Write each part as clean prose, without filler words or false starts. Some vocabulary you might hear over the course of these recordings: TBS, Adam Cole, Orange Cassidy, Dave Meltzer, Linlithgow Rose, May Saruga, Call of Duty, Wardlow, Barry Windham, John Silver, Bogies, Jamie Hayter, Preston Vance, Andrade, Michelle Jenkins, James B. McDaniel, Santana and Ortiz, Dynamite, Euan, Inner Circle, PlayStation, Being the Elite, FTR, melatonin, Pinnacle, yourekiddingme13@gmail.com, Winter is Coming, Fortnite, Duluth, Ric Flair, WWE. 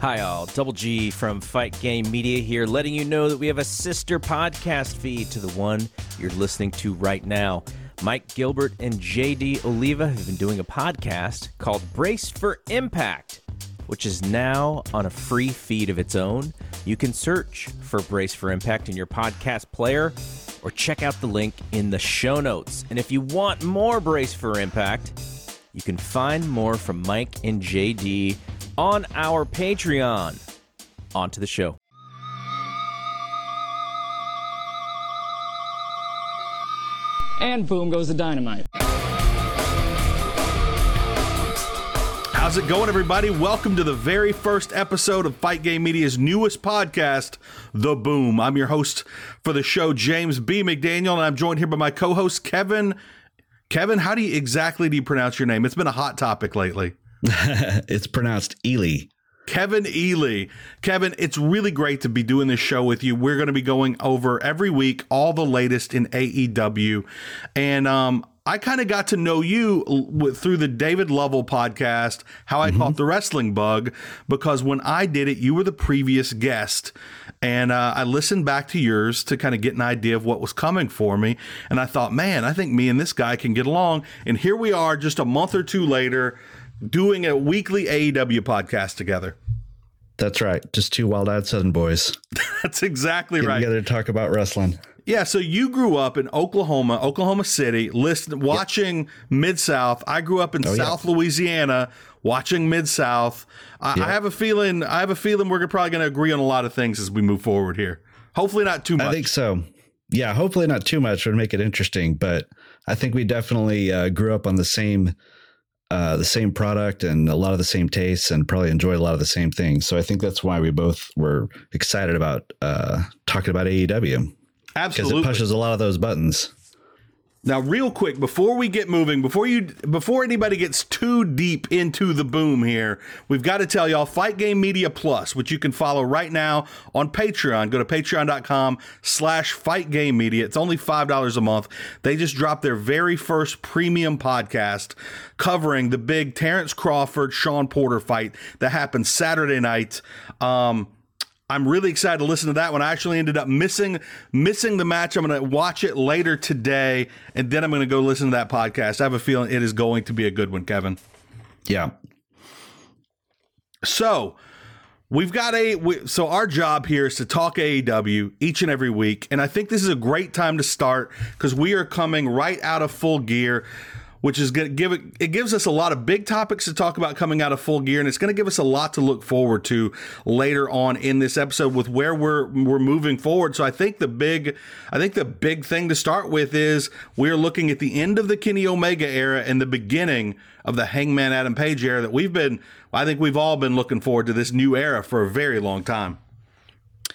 Hi all, Double G from Fight Game Media here, letting you know that we have a sister podcast feed to the one you're listening to right now. Mike Gilbert and JD Oliva have been doing a podcast called Brace for Impact, which is now on a free feed of its own. You can search for Brace for Impact in your podcast player or check out the link in the show notes. And if you want more Brace for Impact, you can find more from Mike and JD on our Patreon. On to the show. And boom goes the dynamite. How's it going, everybody? Welcome to the very first episode of Fight Game Media's newest podcast, The Boom. I'm your host for the show, James B. McDaniel, and I'm joined here by my co-host, Kevin. Kevin, how do you pronounce your name? It's been a hot topic lately. It's pronounced Ely. Kevin Ely. Kevin, it's really great to be doing this show with you. We're going to be going over every week all the latest in AEW. And I kind of got to know you through the David Lovell podcast, How I Caught the Wrestling Bug, because when I did it, you were the previous guest. And I listened back to yours to kind of get an idea of what was coming for me. And I thought, man, I think me and this guy can get along. And here we are just a month or two later, doing a weekly AEW podcast together. That's right. Just two wild-eyed Southern boys. That's exactly right. Together to talk about wrestling. Yeah, so you grew up in Oklahoma, Oklahoma City, watching Mid-South. I grew up in South Louisiana, watching Mid-South. I have a feeling we're probably going to agree on a lot of things as we move forward here. Hopefully not too much. I think so. Yeah, hopefully not too much would make it interesting, but I think we definitely grew up on the same product and a lot of the same tastes and probably enjoy a lot of the same things. So I think that's why we both were excited about talking about AEW. Absolutely. Because it pushes a lot of those buttons. Now, real quick, before we get moving, before anybody gets too deep into the boom here, we've got to tell y'all Fight Game Media Plus, which you can follow right now on Patreon. Go to patreon.com/Fight Game Media. It's only $5 a month. They just dropped their very first premium podcast covering the big Terrence Crawford, Sean Porter fight that happened Saturday night. I'm really excited to listen to that one. I actually ended up missing the match. I'm going to watch it later today, and then I'm going to go listen to that podcast. I have a feeling it is going to be a good one, Kevin. Yeah. So we've got so our job here is to talk AEW each and every week, and I think this is a great time to start because we are coming right out of Full Gear, which is going to gives us a lot of big topics to talk about coming out of Full Gear, and it's going to give us a lot to look forward to later on in this episode with where we're moving forward. So I think the big thing to start with is we're looking at the end of the Kenny Omega era and the beginning of the Hangman Adam Page era that I think we've all been looking forward to this new era for a very long time.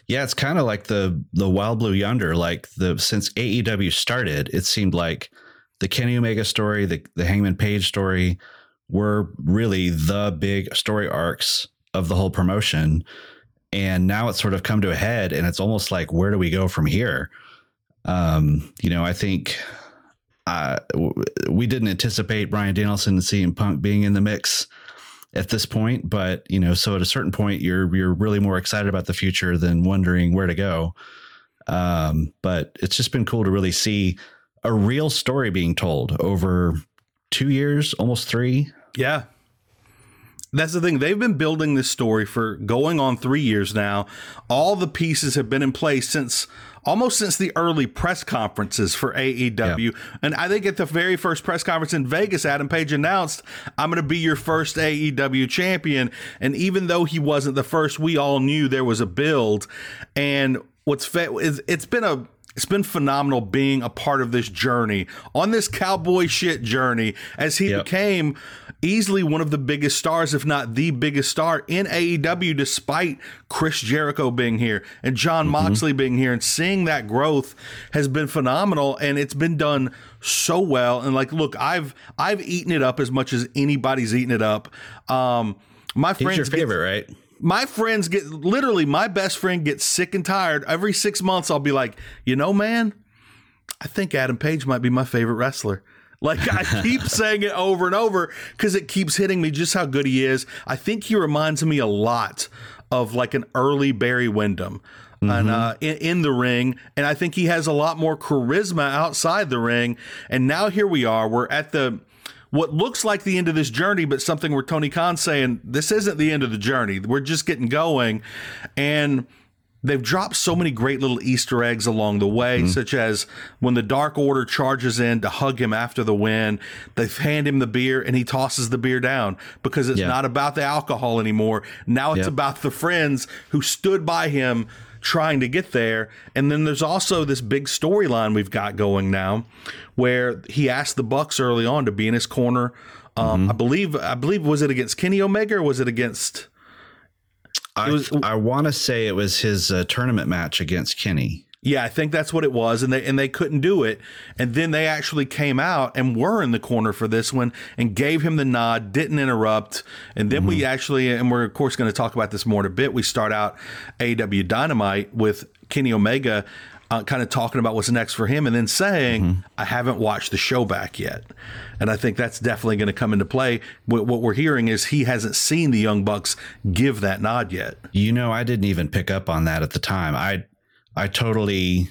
Yeah, it's kind of like the Wild Blue Yonder. Like since AEW started, it seemed like the Kenny Omega story, the Hangman Page story were really the big story arcs of the whole promotion. And now it's sort of come to a head and it's almost like, where do we go from here? I think we didn't anticipate Bryan Danielson and CM Punk being in the mix at this point, but, so at a certain point, you're really more excited about the future than wondering where to go. But it's just been cool to really see a real story being told over 2 years, almost 3. Yeah. That's the thing. They've been building this story for going on 3 years now. All the pieces have been in place since the early press conferences for AEW. Yeah. And I think at the very first press conference in Vegas, Adam Page announced, "I'm going to be your first AEW champion." And even though he wasn't the first, we all knew there was a build. And what's it's been phenomenal being a part of this journey, on this cowboy shit journey, as he became easily one of the biggest stars, if not the biggest star in AEW, despite Chris Jericho being here and John Moxley being here. And seeing that growth has been phenomenal, and it's been done so well. And like, look, I've eaten it up as much as anybody's eaten it up. He's your favorite, right? My friends my best friend gets sick and tired. Every 6 months, I'll be like, man, I think Adam Page might be my favorite wrestler. Like, I keep saying it over and over because it keeps hitting me just how good he is. I think he reminds me a lot of like an early Barry Windham and, in the ring. And I think he has a lot more charisma outside the ring. And now here we are. We're at the what looks like the end of this journey, but something where Tony Khan's saying, this isn't the end of the journey. We're just getting going. And they've dropped so many great little Easter eggs along the way, such as when the Dark Order charges in to hug him after the win, they hand him the beer and he tosses the beer down because it's not about the alcohol anymore. Now it's about the friends who stood by him trying to get there. And then there's also this big storyline we've got going now where he asked the Bucks early on to be in his corner. I believe, was it against Kenny Omega or was it against... I want to say it was his tournament match against Kenny. Yeah, I think that's what it was. And they couldn't do it. And then they actually came out and were in the corner for this one and gave him the nod, didn't interrupt. And then we actually, and we're of course going to talk about this more in a bit. We start out AEW Dynamite with Kenny Omega kind of talking about what's next for him and then saying, I haven't watched the show back yet. And I think that's definitely going to come into play. What we're hearing is he hasn't seen the Young Bucks give that nod yet. You know, I didn't even pick up on that at the time. I totally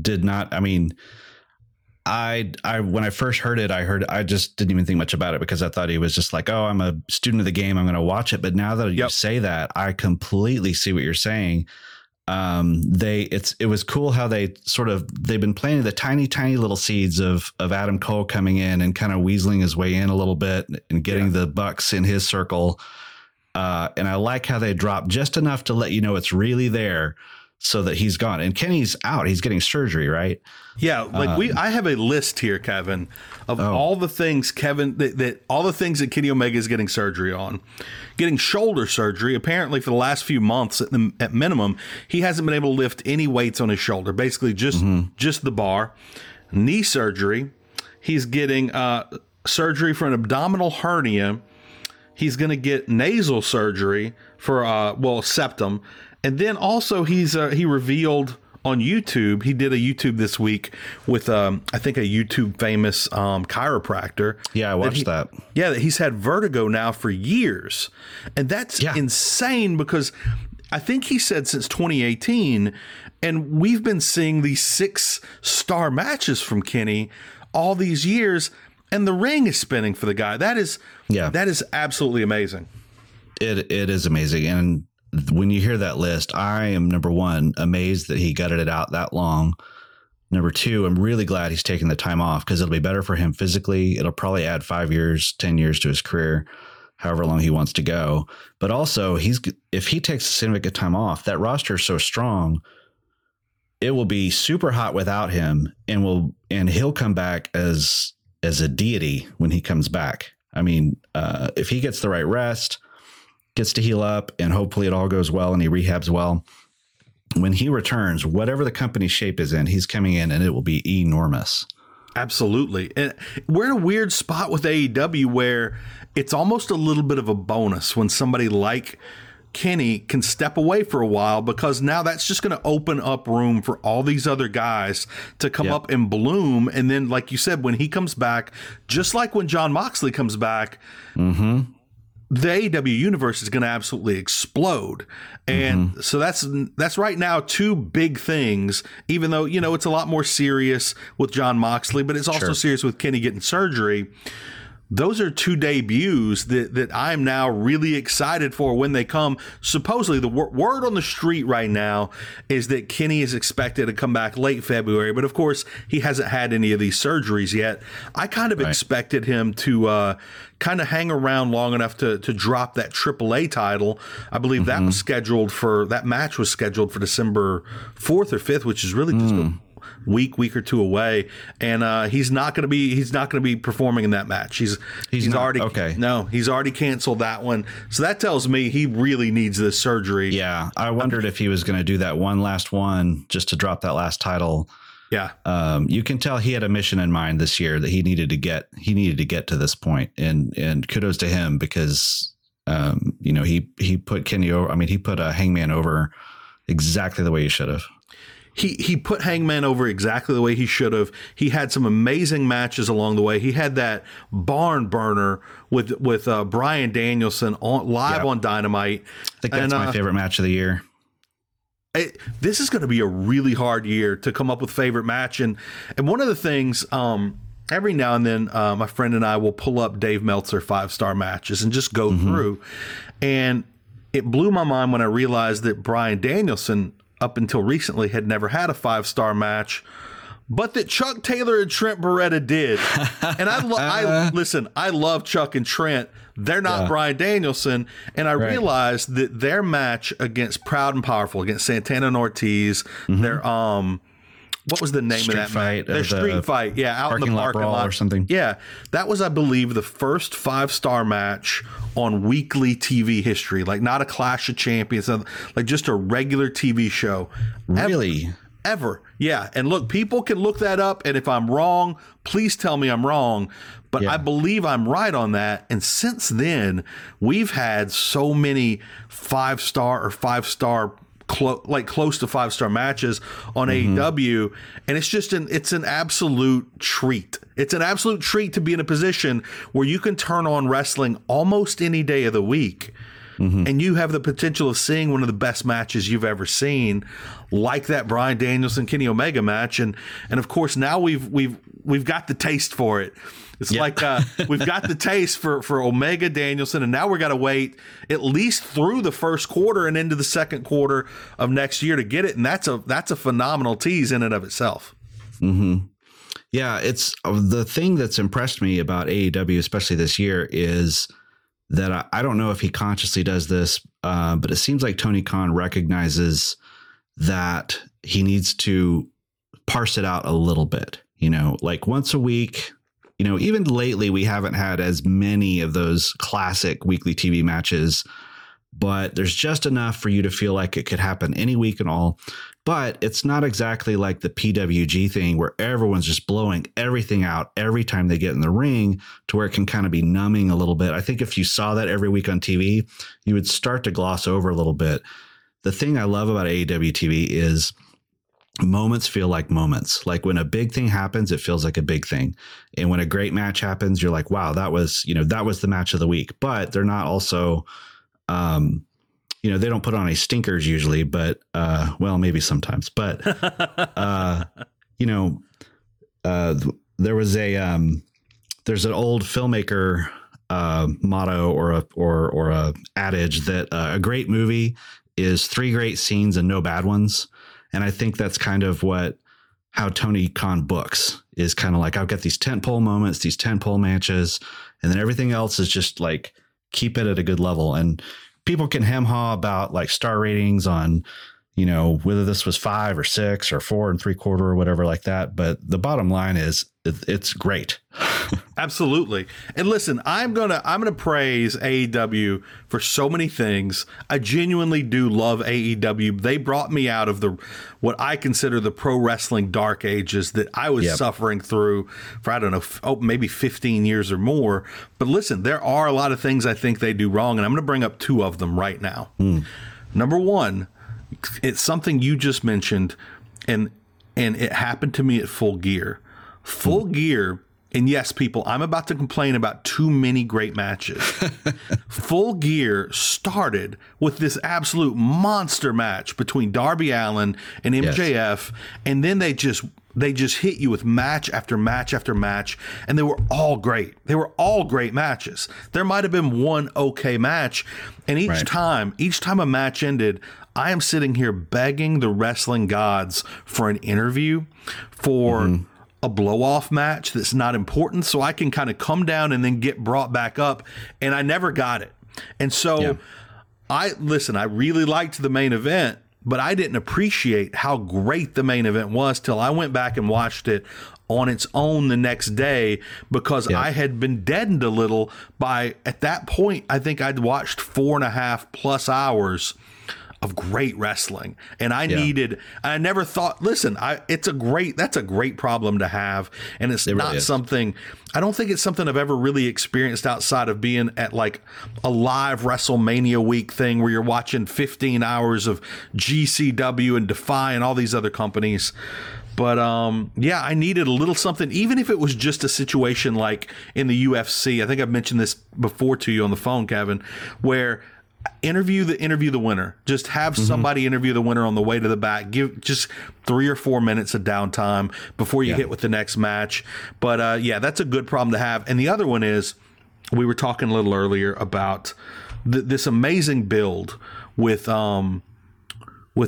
did not. I mean, I when I first heard it, I just didn't even think much about it because I thought he was just like, oh, I'm a student of the game. I'm going to watch it. But now that you say that, I completely see what you're saying. It was cool how they sort of, they've been planting the tiny little seeds of Adam Cole coming in and kind of weaseling his way in a little bit and getting the Bucks in his circle. And I like how they dropped just enough to let you know it's really there so that he's gone and Kenny's out. He's getting surgery, right? Yeah. Like I have a list here, Kevin, of all the things, Kevin, that all the things that Kenny Omega is getting surgery on. Getting shoulder surgery, apparently for the last few months at minimum, he hasn't been able to lift any weights on his shoulder, basically just the bar. Knee surgery, he's getting surgery for an abdominal hernia. He's going to get nasal surgery for, septum. And then also he revealed on YouTube, he did a YouTube this week with, I think a YouTube famous chiropractor. Yeah, I watched that. Yeah, that he's had vertigo now for years. And that's insane because I think he said since 2018, and we've been seeing these 6-star matches from Kenny all these years, and the ring is spinning for the guy. That is absolutely amazing. It is amazing. And when you hear that list, I am, number one, amazed that he gutted it out that long. Number two, I'm really glad he's taking the time off because it'll be better for him physically. It'll probably add 5 years, 10 years to his career, however long he wants to go. But also, if he takes a significant time off, that roster is so strong, it will be super hot without him, and he'll come back as a deity when he comes back. I mean, if he gets the right rest, gets to heal up, and hopefully it all goes well and he rehabs well. When he returns, whatever the company's shape is in, he's coming in and it will be enormous. Absolutely. And we're in a weird spot with AEW where it's almost a little bit of a bonus when somebody like Kenny can step away for a while, because now that's just going to open up room for all these other guys to come up and bloom. And then, like you said, when he comes back, just like when John Moxley comes back, the AEW universe is going to absolutely explode. And so that's right now two big things, even though, you know, it's a lot more serious with John Moxley, but it's also serious with Kenny getting surgery. Those are two debuts that I'm now really excited for when they come. Supposedly, the word on the street right now is that Kenny is expected to come back late February. But, of course, he hasn't had any of these surgeries yet. I kind of expected him to kind of hang around long enough to drop that AAA title. I believe that match was scheduled for December 4th or 5th, which is really just week or two away, and he's not going to be performing in that match. He's already canceled that one, so that tells me he really needs this surgery. I wondered if he was going to do that one last one just to drop that last title. You can tell he had a mission in mind this year that he needed to get to this point, and kudos to him, because he put Hangman over exactly the way he should have. He put Hangman over exactly the way he should have. He had some amazing matches along the way. He had that barn burner with Bryan Danielson on Dynamite. I think that's my favorite match of the year. This is going to be a really hard year to come up with favorite match. And one of the things, every now and then, my friend and I will pull up Dave Meltzer 5-star matches and just go through. And it blew my mind when I realized that Bryan Danielson, up until recently, had never had a 5-star match, but that Chuck Taylor and Trent Beretta did. And I love Chuck and Trent. They're not Bryan Danielson. And I realized that their match against Proud and Powerful, against Santana and Ortiz, their what was the name of that fight? Their street fight, out in the parking lot or something. Yeah, that was, I believe, the first 5-star match on weekly TV history. Like, not a Clash of Champions, like just a regular TV show. Really? Ever. Yeah. And look, people can look that up, and if I'm wrong, please tell me I'm wrong. But I believe I'm right on that. And since then, we've had so many 5-star or 5-star close to 5-star matches on AEW, and it's just an absolute treat. It's an absolute treat to be in a position where you can turn on wrestling almost any day of the week, and you have the potential of seeing one of the best matches you've ever seen, like that Bryan Danielson Kenny Omega match, and of course now we've got the taste for it. It's like we've got the taste for Omega Danielson, and now we've got to wait at least through the first quarter and into the second quarter of next year to get it, and that's a phenomenal tease in and of itself. Yeah, it's the thing that's impressed me about AEW, especially this year, is that I don't know if he consciously does this, but it seems like Tony Khan recognizes that he needs to parse it out a little bit. You know, like once a week. You know, even lately, we haven't had as many of those classic weekly TV matches, but there's just enough for you to feel like it could happen any week and all. But it's not exactly like the PWG thing where everyone's just blowing everything out every time they get in the ring, to where it can kind of be numbing a little bit. I think if you saw that every week on TV, you would start to gloss over a little bit. The thing I love about AEW TV is moments feel like moments. Like when a big thing happens, it feels like a big thing. And when a great match happens, you're like, wow, that was the match of the week. But they're not also, they don't put on any stinkers usually, but, maybe sometimes, but, there was there's an old filmmaker, motto or a adage that a great movie is 3 great scenes and no bad ones. And I think that's kind of how Tony Khan books, is kind of like, I've got these tentpole moments, these tentpole matches, and then everything else is just like, keep it at a good level. And people can hem-haw about like star ratings on, whether this was 5 or 6 or 4 3/4 or whatever like that. But the bottom line is it's great. Absolutely. And listen, I'm going to praise AEW for so many things. I genuinely do love AEW. They brought me out of what I consider the pro wrestling dark ages that I was suffering through for, I don't know, maybe 15 years or more. But listen, there are a lot of things I think they do wrong, and I'm going to bring up 2 of them right now. Number 1, it's something you just mentioned, and it happened to me at Full Gear. Full Gear, and yes, people, I'm about to complain about too many great matches. Full Gear started with this absolute monster match between Darby Allin and MJF, and then they just hit you with match after match after match, and they were all great. They were all great matches. There might have been one okay match, and each time a match ended, I am sitting here begging the wrestling gods for an interview, for a blow-off match that's not important, so I can kind of come down and then get brought back up, and I never got it. And so I really liked the main event, but I didn't appreciate how great the main event was till I went back and watched it on its own the next day, because I had been deadened a little by, at that point, I think I'd watched 4.5+ hours of great wrestling. And I needed, I never thought, listen, that's a great problem to have. And it's not something, I don't think it's something I've ever really experienced outside of being at like a live WrestleMania week thing where you're watching 15 hours of GCW and Defy and all these other companies. But yeah, I needed a little something, even if it was just a situation like in the UFC. I think I've mentioned this before to you on the phone, Kevin, where interview the winner. Just have somebody interview the winner on the way to the back. Give just 3 or 4 minutes of downtime before you hit with the next match. But yeah, that's a good problem to have. And the other one is, we were talking a little earlier about this amazing build with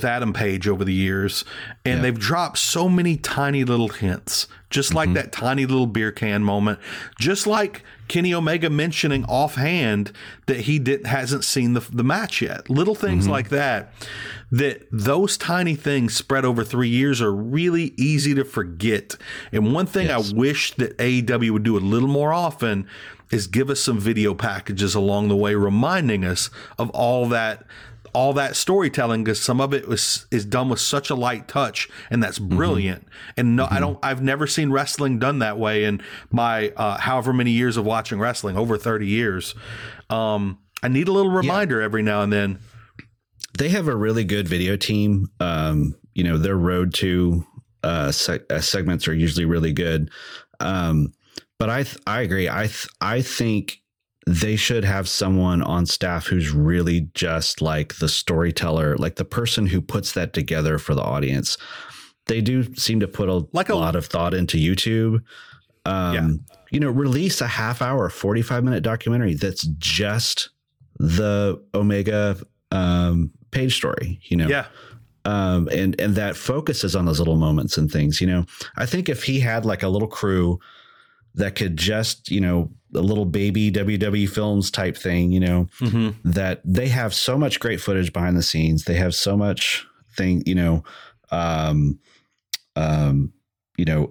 Adam Page over the years, and they've dropped so many tiny little hints, just like that tiny little beer can moment, just like Kenny Omega mentioning offhand that he hasn't seen the match yet. Little things like that those tiny things spread over 3 years are really easy to forget. And one thing I wish that AEW would do a little more often is give us some video packages along the way, reminding us of all that storytelling, because some of it is done with such a light touch, and that's brilliant. And no, I've never seen wrestling done that way in my however many years of watching wrestling, over 30 years. I need a little reminder every now and then. They have a really good video team. You know, their road to segments are usually really good. But I agree. I think they should have someone on staff who's really just like the storyteller, like the person who puts that together for the audience. They do seem to put a lot of thought into YouTube. You know, release a half hour, 45 minute documentary that's just the Omega Page story, you know. Yeah. And that focuses on those little moments and things, you know. I think if he had like a little crew that could just, you know, a little baby WWE Films type thing, you know, that they have so much great footage behind the scenes. They have so much thing, you know,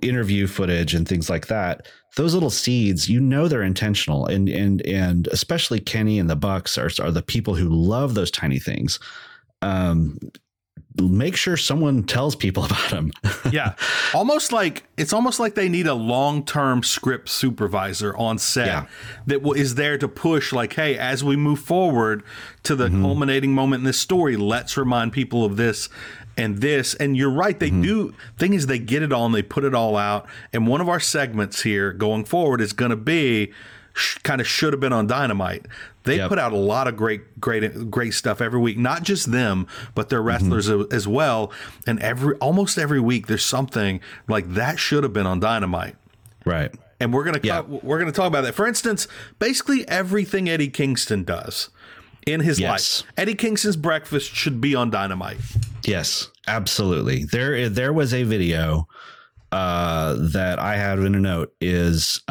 interview footage and things like that. Those little seeds, you know, they're intentional, and especially Kenny and the Bucks are the people who love those tiny things. Make sure someone tells people about them. Yeah. It's almost like they need a long-term script supervisor on set that is there to push, like, hey, as we move forward to the culminating moment in this story, let's remind people of this and this. And you're right. They do. Thing is, they get it all and they put it all out. And one of our segments here going forward is going to be kind of should have been on Dynamite. They put out a lot of great stuff every week. Not just them, but their wrestlers as well. And almost every week, there's something like that should have been on Dynamite, right? And we're gonna talk about that. For instance, basically everything Eddie Kingston does in his life, Eddie Kingston's breakfast should be on Dynamite. Yes, absolutely. There was a video that I had in a note is.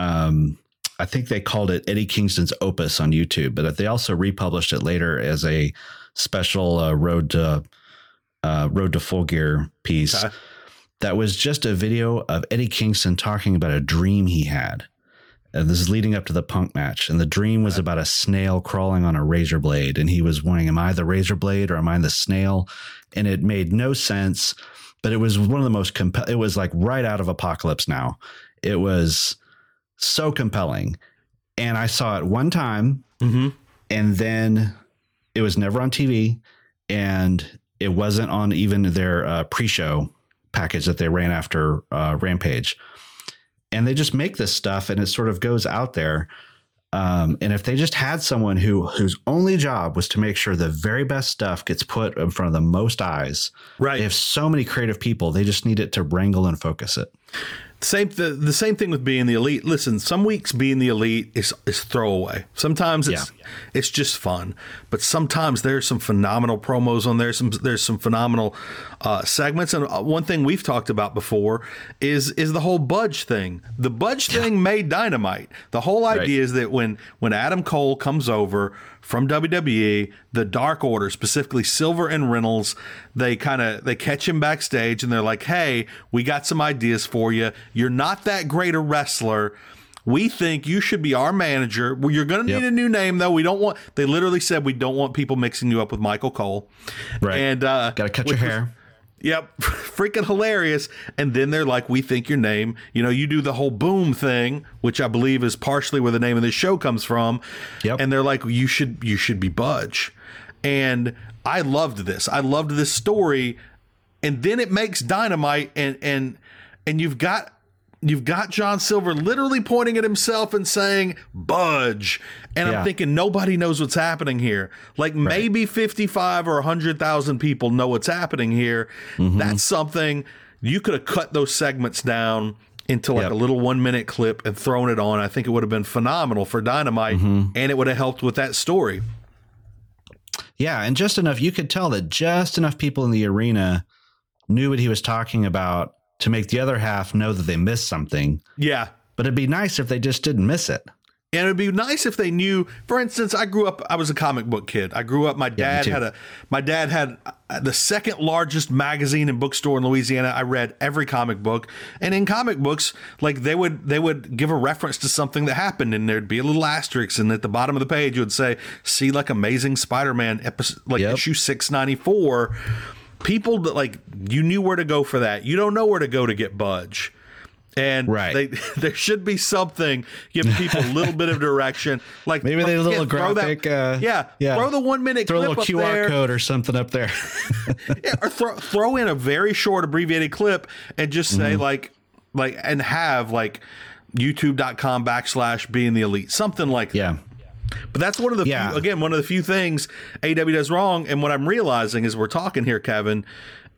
I think they called it Eddie Kingston's Opus on YouTube, but they also republished it later as a special Road to Full Gear piece. Okay. That was just a video of Eddie Kingston talking about a dream he had. And this is leading up to the Punk match. And the dream was about a snail crawling on a razor blade. And he was wondering, am I the razor blade or am I the snail? And it made no sense, but it was one of the most it was like right out of Apocalypse Now. It was so compelling. And I saw it one time and then it was never on TV, and it wasn't on even their pre-show package that they ran after Rampage. And they just make this stuff and it sort of goes out there. And if they just had someone whose only job was to make sure the very best stuff gets put in front of the most eyes, right? They have so many creative people. They just need it to wrangle and focus it. The same thing with Being the Elite. Listen, some weeks Being the Elite is throwaway. Sometimes it's just fun, but sometimes there's some phenomenal promos on there. There's some phenomenal segments. And one thing we've talked about before is the whole Budge thing. The Budge thing made Dynamite. The whole idea is that when Adam Cole comes over from WWE, the Dark Order, specifically Silver and Reynolds, they catch him backstage and they're like, hey, we got some ideas for you. You're not that great a wrestler. We think you should be our manager. Well, you're going to need a new name, though. We don't want. They literally said we don't want people mixing you up with Michael Cole. Right. And got to cut your hair. Yep. Freaking hilarious. And then they're like, we think your name, you know, you do the whole boom thing, which I believe is partially where the name of this show comes from. Yep. And they're like, you should be Budge. And I loved this. I loved this story. And then it makes Dynamite, and you've got John Silver literally pointing at himself and saying, Budge. And I'm thinking, nobody knows what's happening here. Like maybe 55 or 100,000 people know what's happening here. Mm-hmm. That's something you could have cut those segments down into like a little 1-minute clip and thrown it on. I think it would have been phenomenal for Dynamite, and it would have helped with that story. Yeah. And just enough, you could tell that just enough people in the arena knew what he was talking about to make the other half know that they missed something. Yeah. But it'd be nice if they just didn't miss it. And it'd be nice if they knew. For instance, I was a comic book kid. I grew up, my dad had the second largest magazine and bookstore in Louisiana. I read every comic book. And in comic books, like they would give a reference to something that happened, and there'd be a little asterisk, and at the bottom of the page it would say, see like Amazing Spider-Man episode, like issue 694. People that, like, you knew where to go for that. You don't know where to go to get Budge. And there should be something giving people a little bit of direction. Like maybe they little graphic. Throw the 1-minute clip. Throw a little QR code or something up there. Or throw in a very short abbreviated clip and just say and have like youtube.com/beingtheelite, something like that. But that's one of the few things AEW does wrong. And what I'm realizing as we're talking here, Kevin,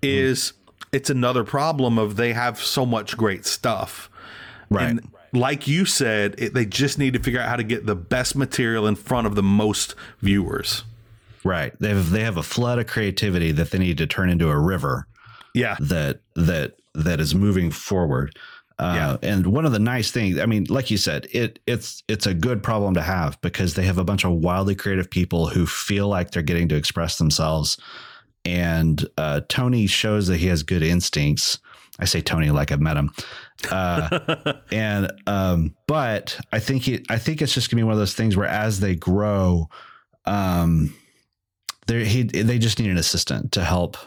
is it's another problem of they have so much great stuff. Right. And like you said, they just need to figure out how to get the best material in front of the most viewers. Right. They have a flood of creativity that they need to turn into a river. Yeah. That is moving forward. And one of the nice things, I mean, like you said, it's a good problem to have because they have a bunch of wildly creative people who feel like they're getting to express themselves. And Tony shows that he has good instincts. I say Tony like I've met him. But I think it's just gonna be one of those things where as they grow, they just need an assistant to help.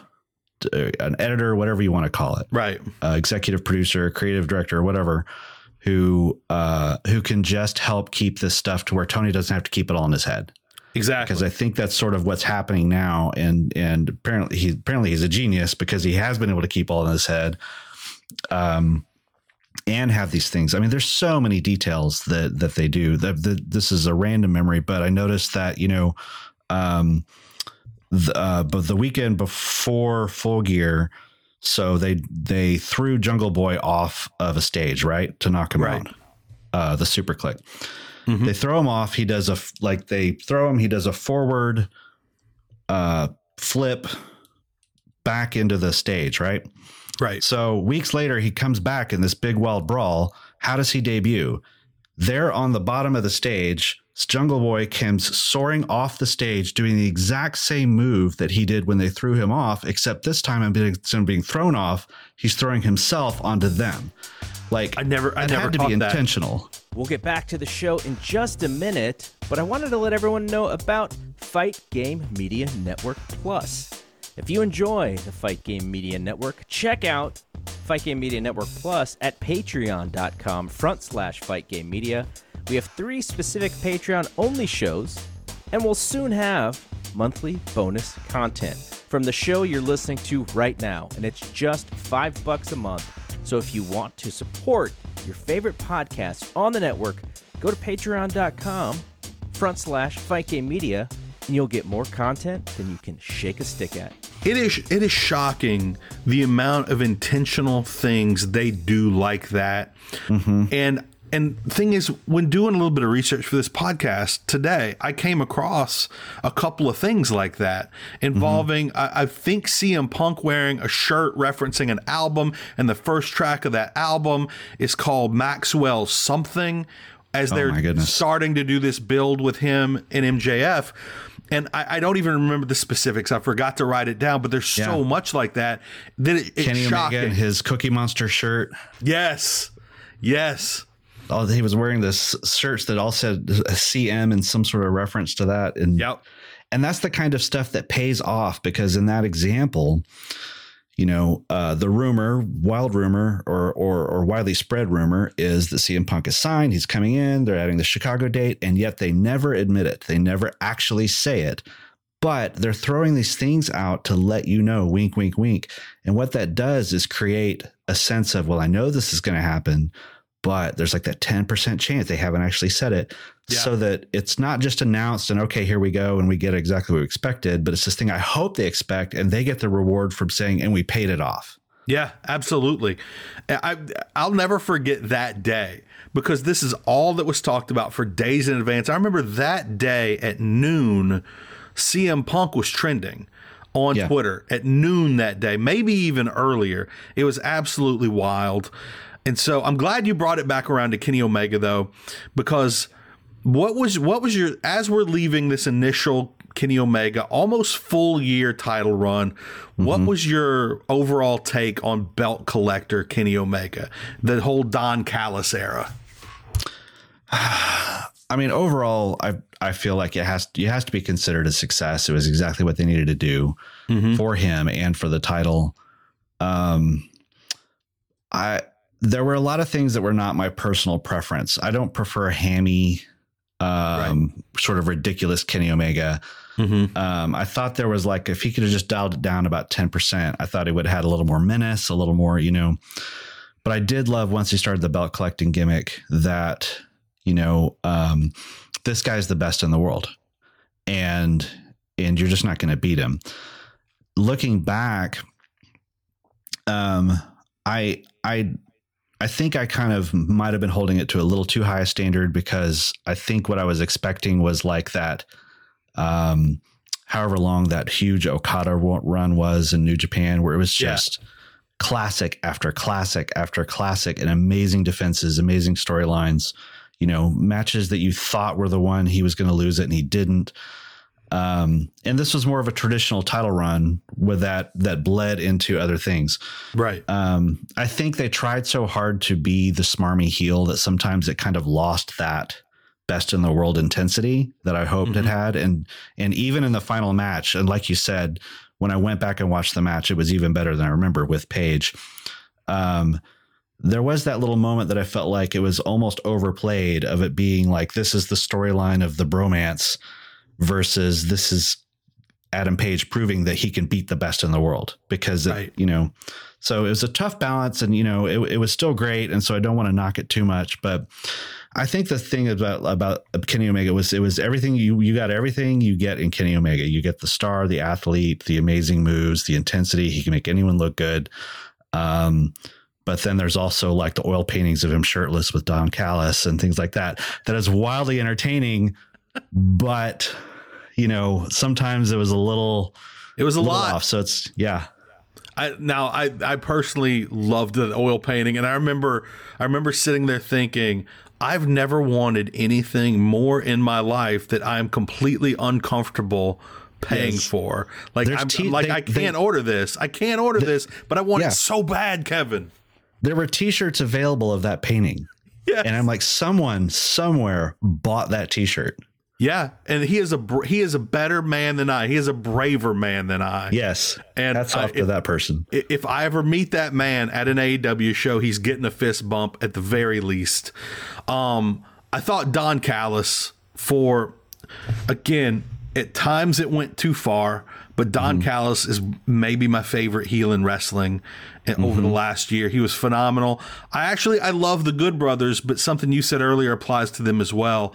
An editor, whatever you want to call it, right? Executive producer, creative director, whatever, who can just help keep this stuff to where Tony doesn't have to keep it all in his head. Exactly, because I think that's sort of what's happening now, and apparently he's a genius because he has been able to keep all in his head, and have these things. I mean, there's so many details that they do. This is a random memory, but I noticed that but the weekend before Full Gear, so they threw Jungle Boy off of a stage, right, to knock him out. The super click. Mm-hmm. They throw him off. He does a forward flip back into the stage, right? Right. So weeks later, he comes back in this big wild brawl. How does he debut? They're on the bottom of the stage. Jungle Boy comes soaring off the stage, doing the exact same move that he did when they threw him off, except this time instead of being thrown off, he's throwing himself onto them. Like I never had to be intentional. We'll get back to the show in just a minute, but I wanted to let everyone know about Fight Game Media Network Plus. If you enjoy the Fight Game Media Network, check out Fight Game Media Network Plus at patreon.com/Fight Game Media. We have 3 specific Patreon-only shows, and we'll soon have monthly bonus content from the show you're listening to right now, and it's just $5 a month. So if you want to support your favorite podcast on the network, go to patreon.com/Fight Game Media, and you'll get more content than you can shake a stick at. It is shocking the amount of intentional things they do like that, And the thing is, when doing a little bit of research for this podcast today, I came across a couple of things like that involving, I think, CM Punk wearing a shirt referencing an album. And the first track of that album is called Maxwell Something, as they're starting to do this build with him and MJF. And I don't even remember the specifics. I forgot to write it down, but there's so much like that that it's shocking. Kenny Omega in his Cookie Monster shirt. Yes. he was wearing this shirts that all said CM and some sort of reference to that. And yep. And that's the kind of stuff that pays off, because in that example, you know, the rumor, wild rumor or widely spread rumor is that CM Punk is signed. He's coming in. They're adding the Chicago date. And yet they never admit it. They never actually say it. But they're throwing these things out to let you know, wink, wink, wink. And what that does is create a sense of, well, I know this is going to happen, but there's like that 10% chance they haven't actually said it. Yeah. So that it's not just announced and, okay, here we go, and we get exactly what we expected, but it's this thing I hope they expect, and they get the reward from saying, and we paid it off. Yeah, absolutely. I'll never forget that day, because this is all that was talked about for days in advance. I remember that day at noon, CM Punk was trending on Twitter at noon that day, maybe even earlier. It was absolutely wild. And so I'm glad you brought it back around to Kenny Omega, though, because what was your, as we're leaving this initial Kenny Omega almost full year title run, what was your overall take on belt collector Kenny Omega, the whole Don Callis era? I mean, overall, I feel like it has to be considered a success. It was exactly what they needed to do for him and for the title. There were a lot of things that were not my personal preference. I don't prefer hammy, sort of ridiculous Kenny Omega. I thought there was, like, if he could have just dialed it down about 10%, I thought it would have had a little more menace, a little more, you know. But I did love, once he started the belt collecting gimmick, that, you know, this guy's the best in the world, and you're just not going to beat him. Looking back, I think I kind of might have been holding it to a little too high a standard, because I think what I was expecting was like that, however long that huge Okada run was in New Japan, where it was just classic after classic after classic, and amazing defenses, amazing storylines. You know, matches that you thought were the one he was going to lose it, and he didn't. And this was more of a traditional title run with that bled into other things. Right. I think they tried so hard to be the smarmy heel that sometimes it kind of lost that best in the world intensity that I hoped it had. And even in the final match, and like you said, when I went back and watched the match, it was even better than I remember with Paige. There was that little moment that I felt like it was almost overplayed, of it being like, this is the storyline of the bromance versus this is Adam Page proving that he can beat the best in the world, because, it, you know, so it was a tough balance, and, you know, it was still great. And so I don't want to knock it too much, but I think the thing about Kenny Omega was, it was everything you got, everything you get in Kenny Omega. You get the star, the athlete, the amazing moves, the intensity. He can make anyone look good. But then there's also like the oil paintings of him shirtless with Don Callis and things like that. That is wildly entertaining, but, you know, sometimes it was a little off. So it's, I personally loved the oil painting. And I remember sitting there thinking, I've never wanted anything more in my life that I'm completely uncomfortable paying for. Like, I can't order this, but I want it so bad, Kevin. There were T-shirts available of that painting. Yes. And I'm like, someone somewhere bought that T-shirt. Yeah. And he is a better man than I. He is a braver man than I. Yes. And that's off to that person. If I ever meet that man at an AEW show, he's getting a fist bump at the very least. I thought Don Callis, for, again, at times it went too far, but Don Callis is maybe my favorite heel in wrestling. And over the last year, he was phenomenal. I love the Good Brothers, but something you said earlier applies to them as well.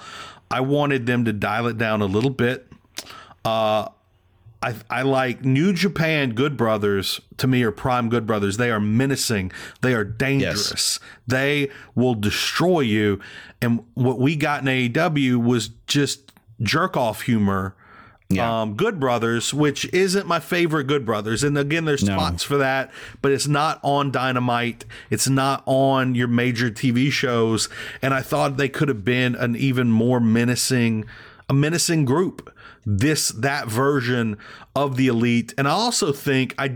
I wanted them to dial it down a little bit. I like New Japan Good Brothers. To me, are prime Good Brothers. They are menacing. They are dangerous. Yes. They will destroy you. And what we got in AEW was just jerk off humor. Yeah. Good Brothers, which isn't my favorite Good Brothers. And again, there's spots for that, but it's not on Dynamite. It's not on your major TV shows. And I thought they could have been an even more menacing group that version of the Elite. And I also think I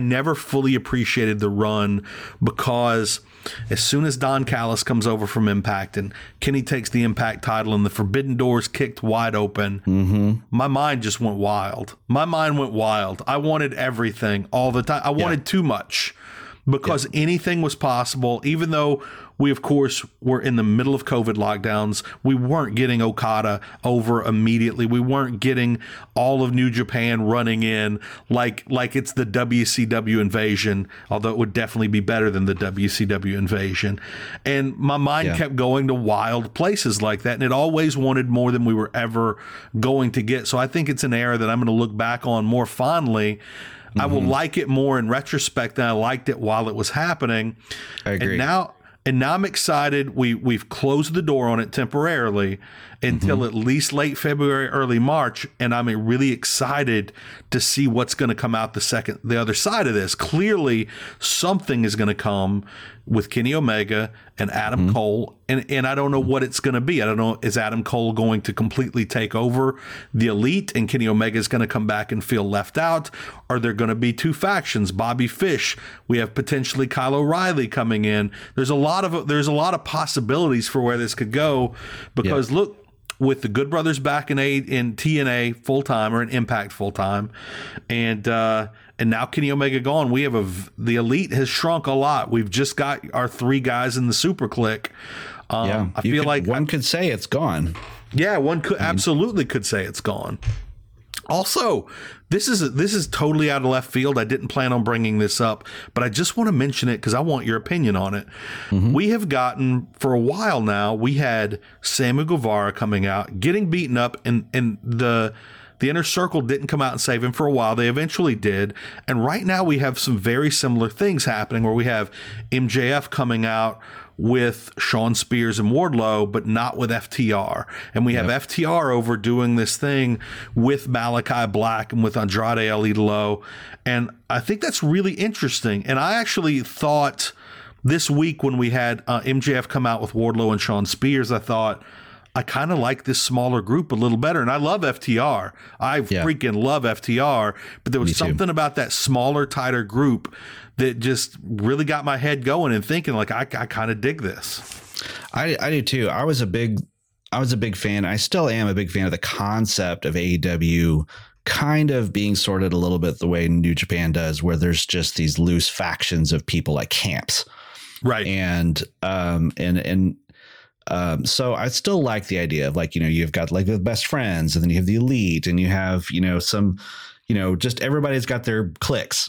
never fully appreciated the run, because as soon as Don Callis comes over from Impact and Kenny takes the Impact title and the forbidden doors kicked wide open, my mind just went wild. I wanted everything all the time. I wanted too much, because anything was possible, even though we, of course, were in the middle of COVID lockdowns. We weren't getting Okada over immediately. We weren't getting all of New Japan running in like it's the WCW invasion, although it would definitely be better than the WCW invasion. And my mind kept going to wild places like that, and it always wanted more than we were ever going to get. So I think it's an era that I'm going to look back on more fondly. I will like it more in retrospect than I liked it while it was happening. I agree. And now I'm excited. We've closed the door on it temporarily until at least late February, early March, and I'm really excited to see what's going to come out the other side of this. Clearly, something is going to come with Kenny Omega and Adam Cole, and I don't know what it's going to be. I don't know, is Adam Cole going to completely take over the Elite, and Kenny Omega is going to come back and feel left out? Are there going to be two factions? Bobby Fish. We have potentially Kyle O'Reilly coming in. There's a lot of possibilities for where this could go, because look. With the Good Brothers back in TNA full time, or in Impact full time, and now Kenny Omega gone, we have the Elite has shrunk a lot. We've just got our three guys in the Super Clique. I feel like one could say it's gone. Yeah, one could absolutely could say it's gone. Also, this is totally out of left field. I didn't plan on bringing this up, but I just want to mention it because I want your opinion on it. We have gotten, for a while now, we had Sammy Guevara coming out, getting beaten up, and the Inner Circle didn't come out and save him for a while. They eventually did. And right now we have some very similar things happening, where we have MJF coming out with Sean Spears and Wardlow, but not with FTR. And we have FTR over doing this thing with Malachi Black and with Andrade El Idolo. And I think that's really interesting. And I actually thought this week, when we had MJF come out with Wardlow and Sean Spears, I thought, I kind of like this smaller group a little better. And I love FTR. I freaking love FTR. But there was something about that smaller, tighter group that just really got my head going and thinking, like, I kind of dig this. I do too. I was a big fan. I still am a big fan of the concept of AEW kind of being sorted a little bit the way New Japan does, where there's just these loose factions of people like camps. Right. So I still like the idea of, like, you know, you've got like the best friends, and then you have the Elite, and you have, you know, some, you know, just everybody's got their cliques.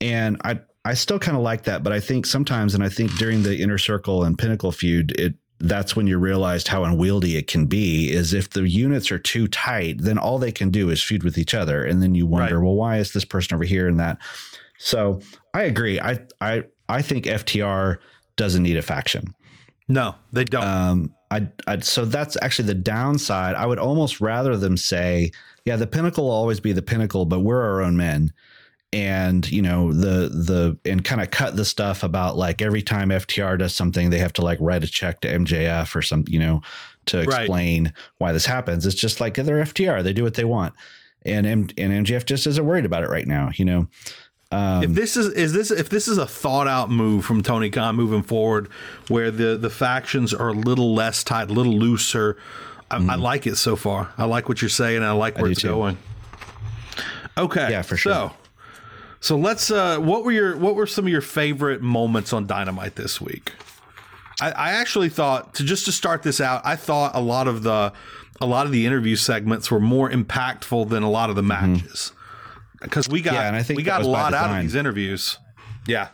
And I still kind of like that. But I think sometimes, and I think during the Inner Circle and Pinnacle feud, that's when you realized how unwieldy it can be, is if the units are too tight, then all they can do is feud with each other. And then you wonder, well, why is this person over here and that? So I agree. I think FTR doesn't need a faction. No, they don't. So that's actually the downside. I would almost rather them say, yeah, the Pinnacle will always be the Pinnacle, but we're our own men. And, you know, and kind of cut the stuff about, like, every time FTR does something, they have to, like, write a check to MJF or something, you know, to explain why this happens. It's just like, they're FTR. They do what they want. And MJF just isn't worried about it right now, you know. If this is a thought out move from Tony Khan moving forward, where the factions are a little less tight, a little looser, I like it so far. I like what you're saying. I like where it's going. Okay. Yeah, for sure. So let's. What were some of your favorite moments on Dynamite this week? I actually thought, to start this out, I thought a lot of the interview segments were more impactful than a lot of the matches. Because we got a lot out of these interviews. Yeah.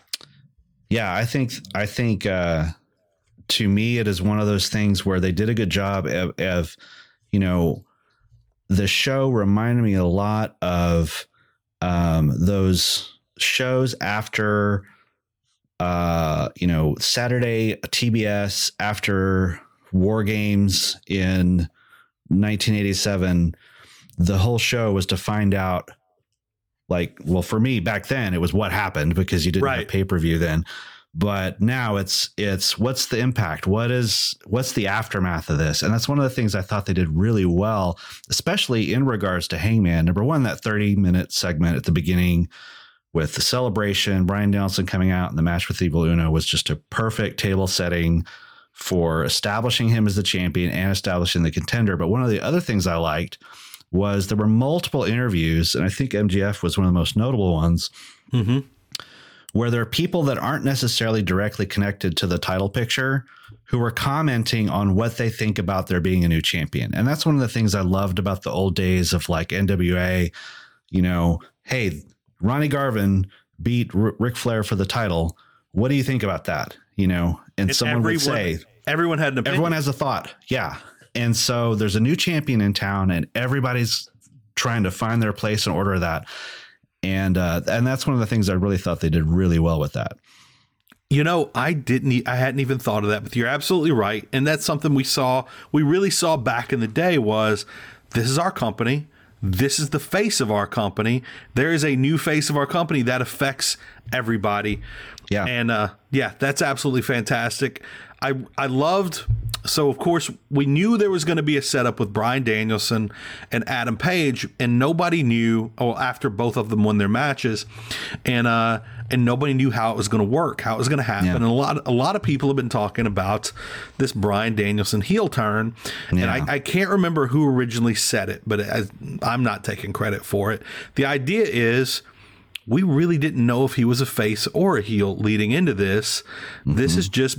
I think to me, it is one of those things where they did a good job of, you know, the show reminded me a lot of those shows after, you know, Saturday TBS after War Games in 1987. The whole show was to find out. Like, well, for me back then, it was what happened, because you didn't have pay-per-view then. But now it's what's the impact? What's the aftermath of this? And that's one of the things I thought they did really well, especially in regards to Hangman. Number one, that 30-minute segment at the beginning with the celebration, Bryan Danielson coming out, and the match with Evil Uno was just a perfect table setting for establishing him as the champion and establishing the contender. But one of the other things I liked was there were multiple interviews, and I think MJF was one of the most notable ones, mm-hmm. where there are people that aren't necessarily directly connected to the title picture who are commenting on what they think about there being a new champion. And that's one of the things I loved about the old days of like NWA, you know, hey, Ronnie Garvin beat Ric Flair for the title. What do you think about that? You know, and someone would say, everyone had an opinion. Everyone has a thought. Yeah. And so there's a new champion in town and everybody's trying to find their place in order of that. And that's one of the things I really thought they did really well with that. You know, I hadn't even thought of that, but you're absolutely right. And that's something we really saw back in the day was this is our company. This is the face of our company. There is a new face of our company that affects everybody. Yeah. And that's absolutely fantastic. I loved. So, of course, we knew there was going to be a setup with Bryan Danielson and Adam Page, and nobody knew after both of them won their matches. And nobody knew how it was going to work, how it was going to happen. Yeah. And a lot of people have been talking about this Bryan Danielson heel turn. Yeah. And I can't remember who originally said it, but I'm not taking credit for it. The idea is we really didn't know if he was a face or a heel leading into this. Mm-hmm. This is just...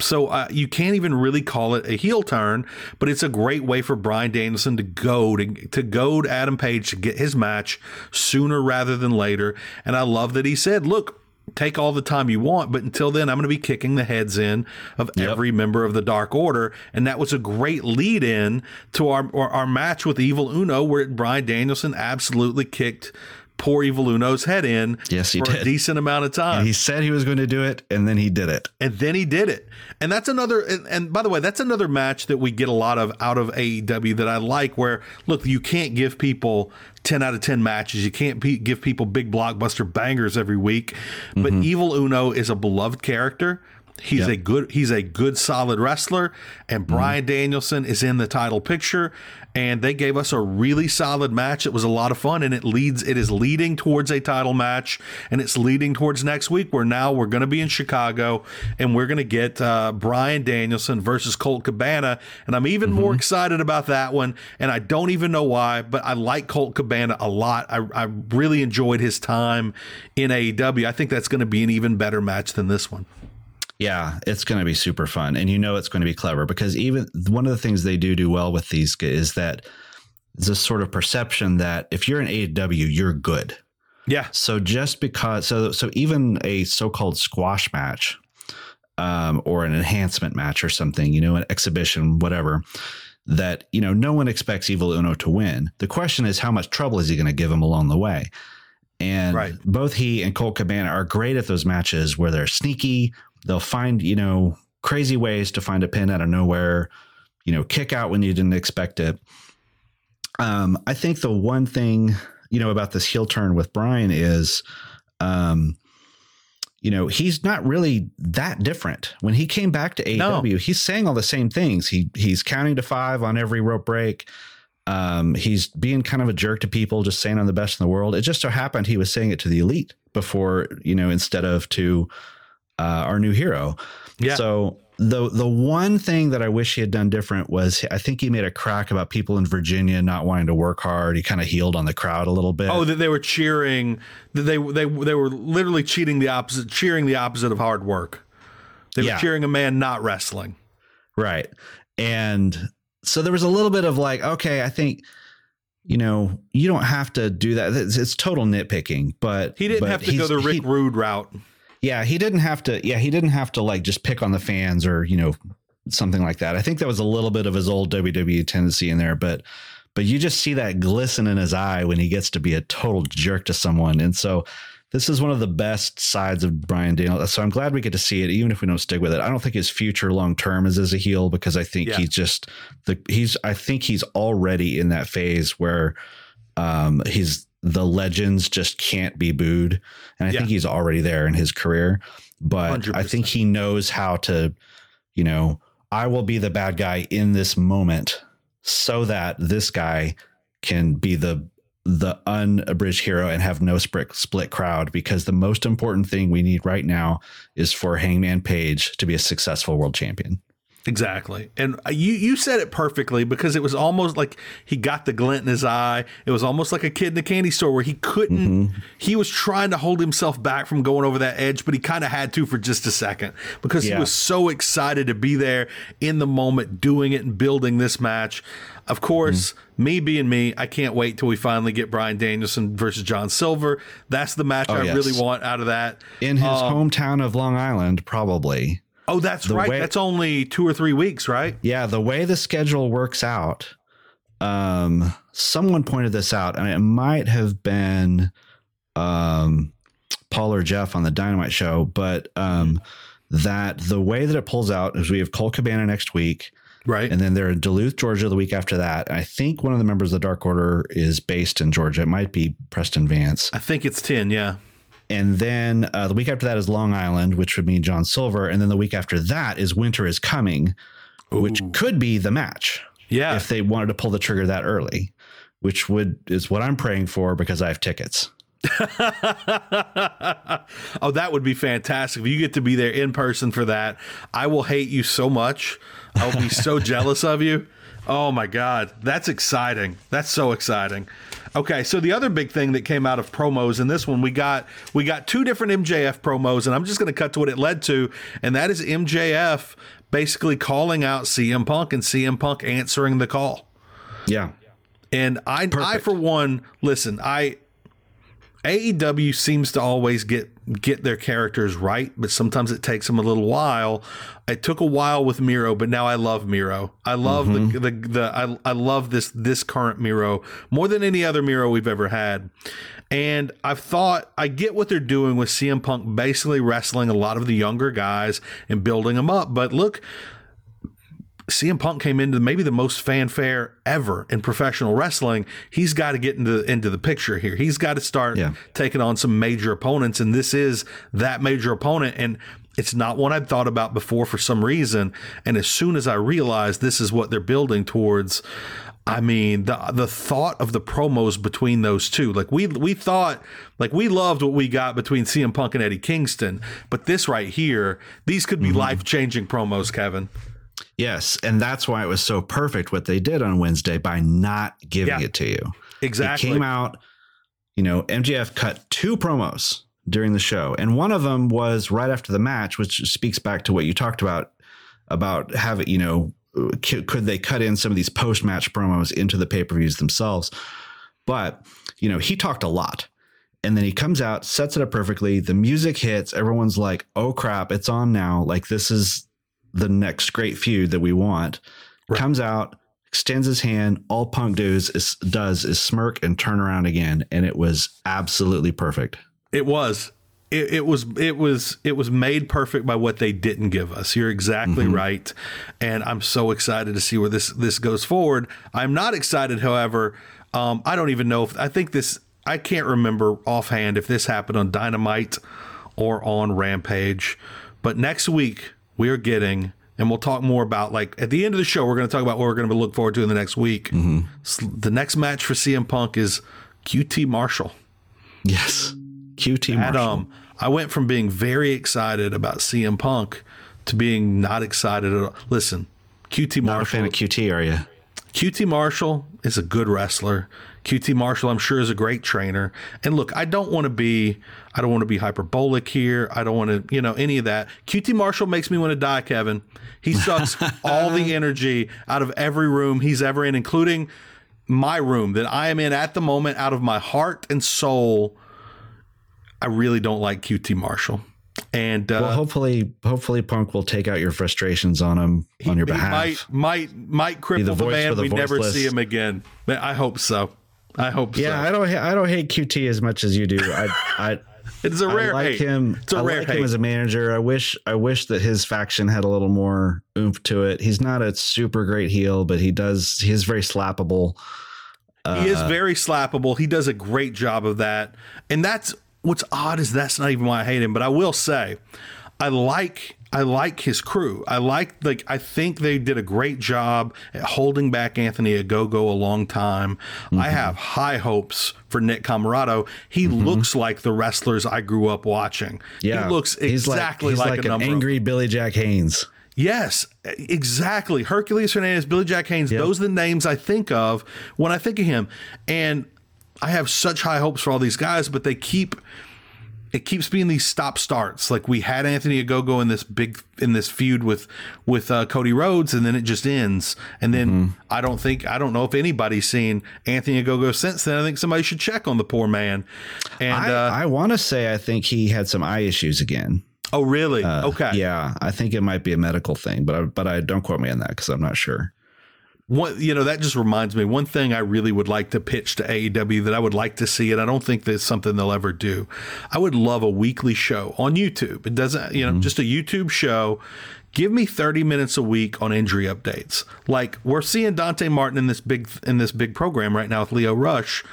So you can't even really call it a heel turn, but it's a great way for Bryan Danielson to goad Adam Page to get his match sooner rather than later. And I love that he said, look, take all the time you want, but until then, I'm going to be kicking the heads in of every member of the Dark Order. And that was a great lead in to our match with Evil Uno, where Bryan Danielson absolutely kicked poor Evil Uno's head in for a decent amount of time. And he said he was going to do it, and then he did it. And that's another, and by the way, that's another match that we get a lot of out of AEW that I like, where, look, you can't give people 10 out of 10 matches. You can't give people big blockbuster bangers every week. But mm-hmm. Evil Uno is a beloved character. He's a good, solid wrestler, and Bryan Danielson is in the title picture, and they gave us a really solid match. It was a lot of fun, and it is leading towards a title match, and it's leading towards next week, where now we're going to be in Chicago, and we're going to get Bryan Danielson versus Colt Cabana, and I'm even more excited about that one, and I don't even know why, but I like Colt Cabana a lot. I really enjoyed his time in AEW. I think that's going to be an even better match than this one. Yeah, it's going to be super fun. And you know it's going to be clever, because even one of the things they do well with these is that this sort of perception that if you're an AEW, you're good. Yeah. So just because so even a so-called squash match or an enhancement match or something, you know, an exhibition, whatever, that, you know, no one expects Evil Uno to win. The question is, how much trouble is he going to give him along the way? And both he and Colt Cabana are great at those matches where they're sneaky. They'll find, you know, crazy ways to find a pin out of nowhere, you know, kick out when you didn't expect it. I think the one thing, you know, about this heel turn with Bryan is, you know, he's not really that different. When he came back to AEW, he's saying all the same things. He's counting to 5 on every rope break. He's being kind of a jerk to people, just saying I'm the best in the world. It just so happened he was saying it to the Elite before, you know, instead of to our new hero. Yeah. So the one thing that I wish he had done different was I think he made a crack about people in Virginia not wanting to work hard. He kind of healed on the crowd a little bit. Oh, that they were cheering. They were literally cheering the opposite of hard work. They were cheering a man not wrestling. Right. And so there was a little bit of like, okay, I think, you know, you don't have to do that. It's total nitpicking, but he didn't have to go the Rick Rude route. Yeah, he didn't have to like just pick on the fans or, you know, something like that. I think that was a little bit of his old WWE tendency in there, but you just see that glisten in his eye when he gets to be a total jerk to someone. And so this is one of the best sides of Bryan Danielson. So I'm glad we get to see it, even if we don't stick with it. I don't think his future long term is as a heel, because I think he's already in that phase where he's the legends just can't be booed. And I think he's already there in his career, but 100%. I think he knows how to, you know, I will be the bad guy in this moment so that this guy can be the unabridged hero and have no split crowd, because the most important thing we need right now is for Hangman Page to be a successful world champion. Exactly. And you said it perfectly, because it was almost like he got the glint in his eye. It was almost like a kid in the candy store where he couldn't, he was trying to hold himself back from going over that edge, but he kind of had to for just a second, because he was so excited to be there in the moment, doing it and building this match. Of course, me being me, I can't wait till we finally get Bryan Danielson versus John Silver. That's the match I really want out of that. In his hometown of Long Island, probably. Oh, that's right. That's only 2 or 3 weeks, right? Yeah. The way the schedule works out, someone pointed this out. I mean, it might have been Paul or Jeff on the Dynamite show, but that the way that it pulls out is we have Colt Cabana next week. Right. And then they're in Duluth, Georgia, the week after that. And I think one of the members of the Dark Order is based in Georgia. It might be Preston Vance. I think it's 10. Yeah. And then the week after that is Long Island, which would mean John Silver. And then the week after that is Winter is Coming, which could be the match. Yeah. If they wanted to pull the trigger that early, which is what I'm praying for, because I have tickets. Oh, that would be fantastic. If you get to be there in person for that, I will hate you so much. I'll be so jealous of you. Oh, my God. That's exciting. That's so exciting. Okay, so the other big thing that came out of promos in this one, we got two different MJF promos, and I'm just going to cut to what it led to, and that is MJF basically calling out CM Punk and CM Punk answering the call. Yeah. And I for one, listen, AEW seems to always get their characters right, but sometimes it takes them a little while. It took a while with Miro, but now I love Miro. I love I love this current Miro more than any other Miro we've ever had. And I get what they're doing with CM Punk basically wrestling a lot of the younger guys and building them up. But look, CM Punk came into maybe the most fanfare ever in professional wrestling. He's got to get into the picture here. He's got to start taking on some major opponents, and this is that major opponent. And it's not one I'd thought about before for some reason. And as soon as I realized this is what they're building towards, I mean, the thought of the promos between those two, like we thought, like we loved what we got between CM Punk and Eddie Kingston, but this right here, these could be life-changing promos, Kevin. Yes, and that's why it was so perfect what they did on Wednesday by not giving it to you. Exactly. It came out, you know, MJF cut two promos during the show, and one of them was right after the match, which speaks back to what you talked about having, you know, could they cut in some of these post-match promos into the pay-per-views themselves? But, you know, he talked a lot, and then he comes out, sets it up perfectly, the music hits, everyone's like, oh crap, it's on now, like this is the next great feud that we want. Right. Comes out, extends his hand. All Punk does is smirk and turn around again. And it was absolutely perfect. It was. It was made perfect by what they didn't give us. You're exactly right. And I'm so excited to see where this goes forward. I'm not excited, however. I don't even know if I think this, I can't remember offhand if this happened on Dynamite or on Rampage, but next week, we're getting, and we'll talk more about, like at the end of the show, we're going to talk about what we're going to look forward to in the next week. The next match for CM Punk is QT Marshall. Yes. QT Marshall. I went from being very excited about CM Punk to being not excited at all. Listen, QT Marshall. Not a fan of QT, are you? QT Marshall is a good wrestler. QT Marshall, I'm sure, is a great trainer. And look, I don't want to be hyperbolic here. I don't want to, you know, any of that. QT Marshall makes me want to die, Kevin. He sucks all the energy out of every room he's ever in, including my room that I am in at the moment. Out of my heart and soul, I really don't like QT Marshall. And well, hopefully Punk will take out your frustrations on him on your behalf. Might cripple the man. We never see him again. I hope so. Yeah, I don't hate QT as much as you do. It's a rare hate. I like him as a manager. I wish that his faction had a little more oomph to it. He's not a super great heel, but he is very slappable. He is very slappable. He does a great job of that. And that's what's odd is that's not even why I hate him. But I will say, I like his crew. I think they did a great job at holding back Anthony Ogogo a long time. Mm-hmm. I have high hopes for Nick Comoroto. He looks like the wrestlers I grew up watching. Yeah. He looks exactly he's like an angry Billy Jack Haynes. Yes, exactly. Hercules Hernandez, Billy Jack Haynes. Yep. Those are the names I think of when I think of him. And I have such high hopes for all these guys, but they keep... It keeps being these stop starts. Like we had Anthony Ogogo in this feud with Cody Rhodes, and then it just ends. And then I don't know if anybody's seen Anthony Ogogo since then. I think somebody should check on the poor man. And I want to say I think he had some eye issues again. Oh really? Okay. Yeah, I think it might be a medical thing, but I don't quote me on that because I'm not sure. That just reminds me, one thing I really would like to pitch to AEW that I would like to see, and I don't think that's something they'll ever do. I would love a weekly show on YouTube. It doesn't, just a YouTube show. Give me 30 minutes a week on injury updates. Like we're seeing Dante Martin in this big program right now with Lio Rush,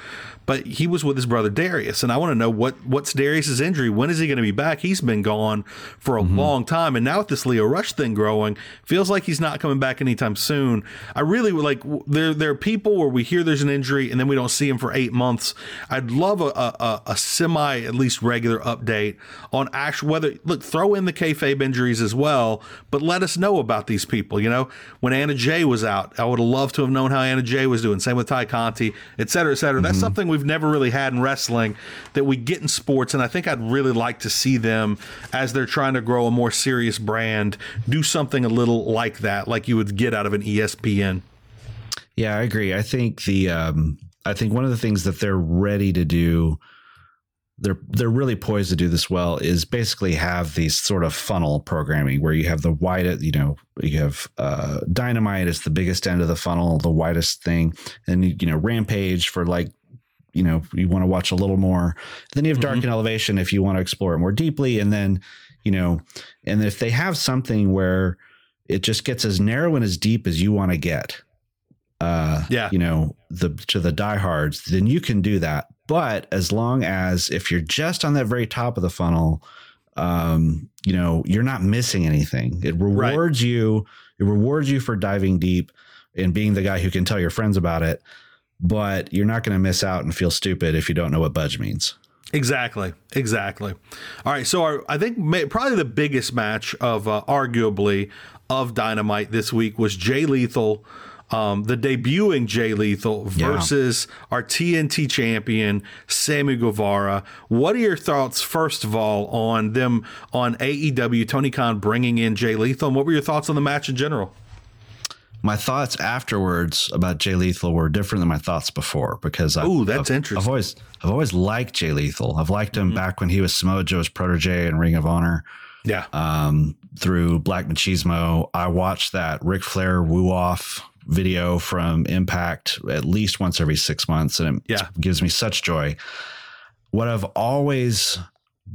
but he was with his brother Darius. And I want to know what's Darius's injury. When is he going to be back? He's been gone for a long time. And now with this Lio Rush thing growing, feels like he's not coming back anytime soon. I really like there are people where we hear there's an injury and then we don't see him for 8 months. I'd love a semi, at least regular update on actual throw in the kayfabe injuries as well. But let us know about these people. When Anna Jay was out, I would have loved to have known how Anna Jay was doing. Same with Ty Conti, et cetera, et cetera. Mm-hmm. That's something we've never really had in wrestling that we get in sports. And I think I'd really like to see them as they're trying to grow a more serious brand, do something a little like that, like you would get out of an ESPN. Yeah, I agree. I think I think one of the things that they're ready to do, they're really poised to do this well, is basically have these sort of funnel programming where you have the widest, you have Dynamite is the biggest end of the funnel, the widest thing. And, Rampage for you want to watch a little more. Then you have Dark and Elevation if you want to explore it more deeply. And then, and if they have something where it just gets as narrow and as deep as you want to get, to the diehards, then you can do that. But as long as if you're just on that very top of the funnel, you're not missing anything. It rewards you. It rewards you for diving deep and being the guy who can tell your friends about it. But you're not going to miss out and feel stupid if you don't know what budge means. Exactly. All right. So I think probably the biggest match of arguably of Dynamite this week was Jay Lethal. The debuting Jay Lethal versus our TNT champion, Sammy Guevara. What are your thoughts, first of all, on AEW, Tony Khan bringing in Jay Lethal? And what were your thoughts on the match in general? My thoughts afterwards about Jay Lethal were different than my thoughts before because interesting. I've always liked Jay Lethal. I've liked him back when he was Samoa Joe's protege in Ring of Honor. Yeah. Through Black Machismo. I watched that Ric Flair woo-off video from Impact at least once every 6 months, and it gives me such joy. What I've always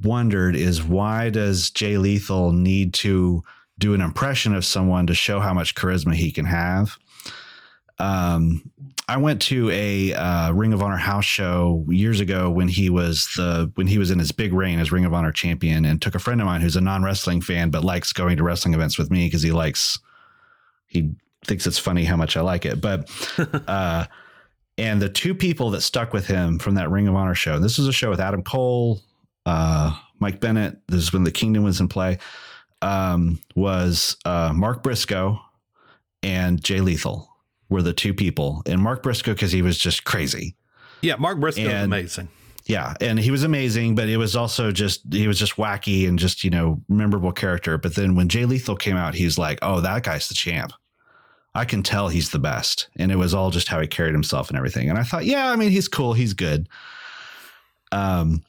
wondered is, why does Jay Lethal need to do an impression of someone to show how much charisma he can have? I went to a Ring of Honor house show years ago when he was in his big reign as Ring of Honor champion, and took a friend of mine who's a non-wrestling fan but likes going to wrestling events with me because he thinks it's funny how much I like it. But and the two people that stuck with him from that Ring of Honor show, this was a show with Adam Cole, Mike Bennett, this is when the Kingdom was in play, was Mark Briscoe and Jay Lethal were the two people. And Mark Briscoe, because he was just crazy. Yeah, Mark Briscoe was amazing. Yeah, and he was amazing, but it was also he was just wacky and just, memorable character. But then when Jay Lethal came out, he's like, oh, that guy's the champ. I can tell he's the best. And it was all just how he carried himself and everything. And I thought, he's cool. He's good. And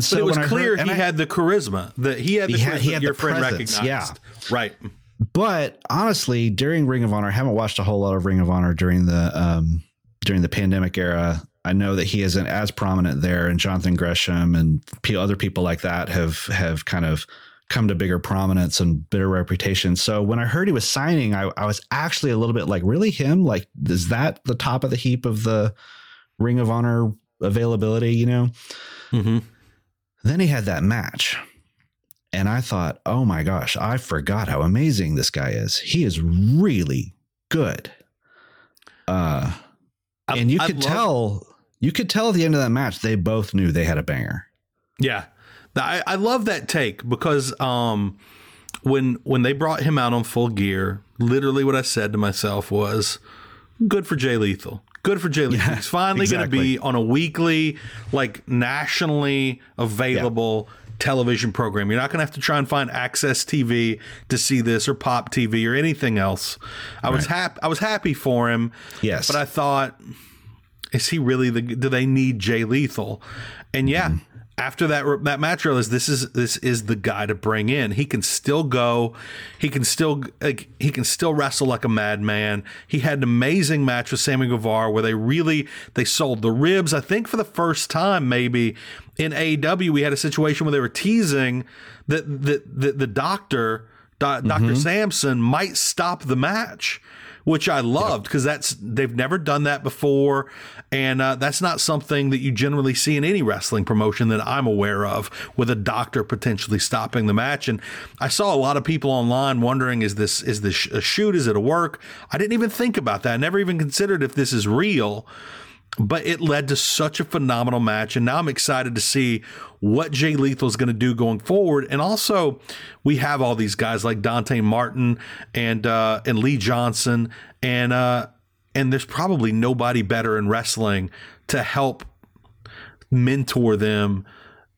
so but it was clear he had the charisma that your friend recognized. Yeah. Right. But honestly, during Ring of Honor, I haven't watched a whole lot of Ring of Honor during the pandemic era. I know that he isn't as prominent there, and Jonathan Gresham and other people like that have kind of come to bigger prominence and better reputation. So when I heard he was signing, I was actually a little bit like, really him? Like, is that the top of the heap of the Ring of Honor availability, you know? Mm-hmm. Then he had that match. And I thought, oh my gosh, I forgot how amazing this guy is. He is really good. And you could tell at the end of that match, they both knew they had a banger. Yeah. I love that take because when they brought him out on Full Gear, literally what I said to myself was, good for Jay Lethal. Good for Jay Lethal. Yeah, he's finally going to be on a weekly, like nationally available television program. You're not going to have to try and find Access TV to see this or Pop TV or anything else. I was happy for him. Yes. But I thought, is he really do they need Jay Lethal? And yeah. Mm-hmm. After that match, I realized this is the guy to bring in. He can still go, he can still wrestle like a madman. He had an amazing match with Sammy Guevara where they sold the ribs. I think for the first time maybe in AEW we had a situation where they were teasing that the doctor, Dr. Samson, might stop the match, which I loved because they've never done that before. And that's not something that you generally see in any wrestling promotion that I'm aware of, with a doctor potentially stopping the match. And I saw a lot of people online wondering, is this a shoot? Is it a work? I didn't even think about that. I never even considered if this is real, but it led to such a phenomenal match. And now I'm excited to see what Jay Lethal is going to do going forward. And also we have all these guys like Dante Martin and Lee Johnson. And there's probably nobody better in wrestling to help mentor them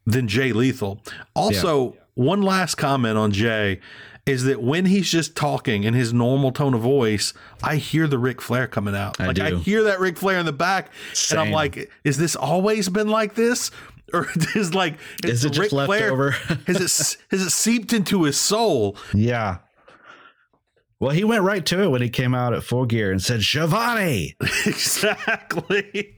than Jay Lethal. Also, one last comment on Jay is that when he's just talking in his normal tone of voice, I hear the Ric Flair coming out. I hear that Ric Flair in the back. Same. And I'm like, is this always been like this? Or is it Ric just leftover? Has it seeped into his soul? Yeah. Well, he went right to it when he came out at Full Gear and said, Giovanni. Exactly.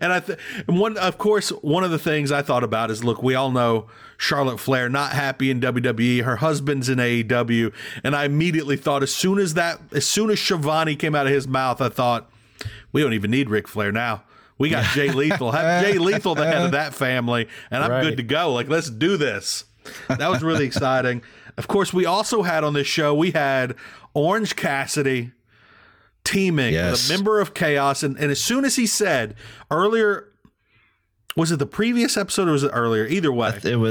And one of the things I thought about is, look, we all know Charlotte Flair not happy in WWE. Her husband's in AEW, and I immediately thought as soon as Giovanni came out of his mouth, I thought, we don't even need Ric Flair now. We got Jay Lethal. Have Jay Lethal the head of that family, and I'm good to go. Like, let's do this. That was really exciting. Of course, we also had on this show, we had Orange Cassidy teaming with a member of Chaos. And as soon as he said earlier, was it the previous episode or was it earlier? Either way. I don't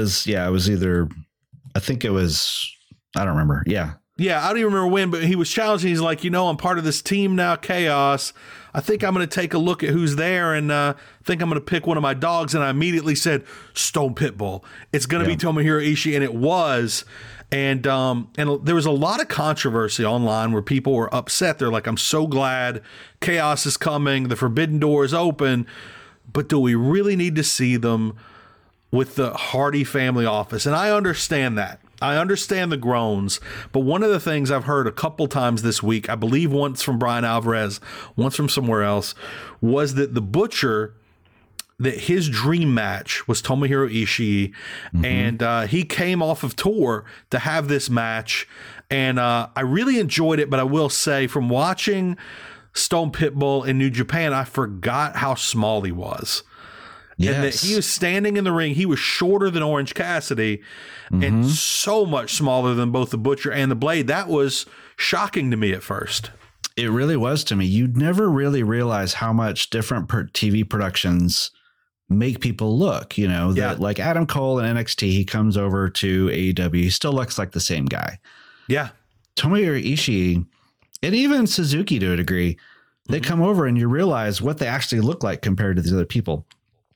remember. Yeah. Yeah, I don't even remember when, but he was challenging. He's like, I'm part of this team now, Chaos. I think I'm going to take a look at who's there, and I think I'm going to pick one of my dogs. And I immediately said, Stone Pitbull. It's going to be Tomohiro Ishii, and it was. And there was a lot of controversy online where people were upset. They're like, I'm so glad Chaos is coming. The Forbidden Door is open. But do we really need to see them with the Hardy family office? And I understand that. I understand the groans, but one of the things I've heard a couple times this week, I believe once from Brian Alvarez, once from somewhere else, was that the Butcher, that his dream match was Tomohiro Ishii, and he came off of tour to have this match, and I really enjoyed it, but I will say from watching Stone Pitbull in New Japan, I forgot how small he was. Yes. And that he was standing in the ring. He was shorter than Orange Cassidy and so much smaller than both the Butcher and the Blade. That was shocking to me at first. It really was to me. You'd never really realize how much different TV productions make people look, that like Adam Cole in NXT, he comes over to AEW. He still looks like the same guy. Yeah. Tomohiro Ishii and even Suzuki to a degree, they come over and you realize what they actually look like compared to these other people.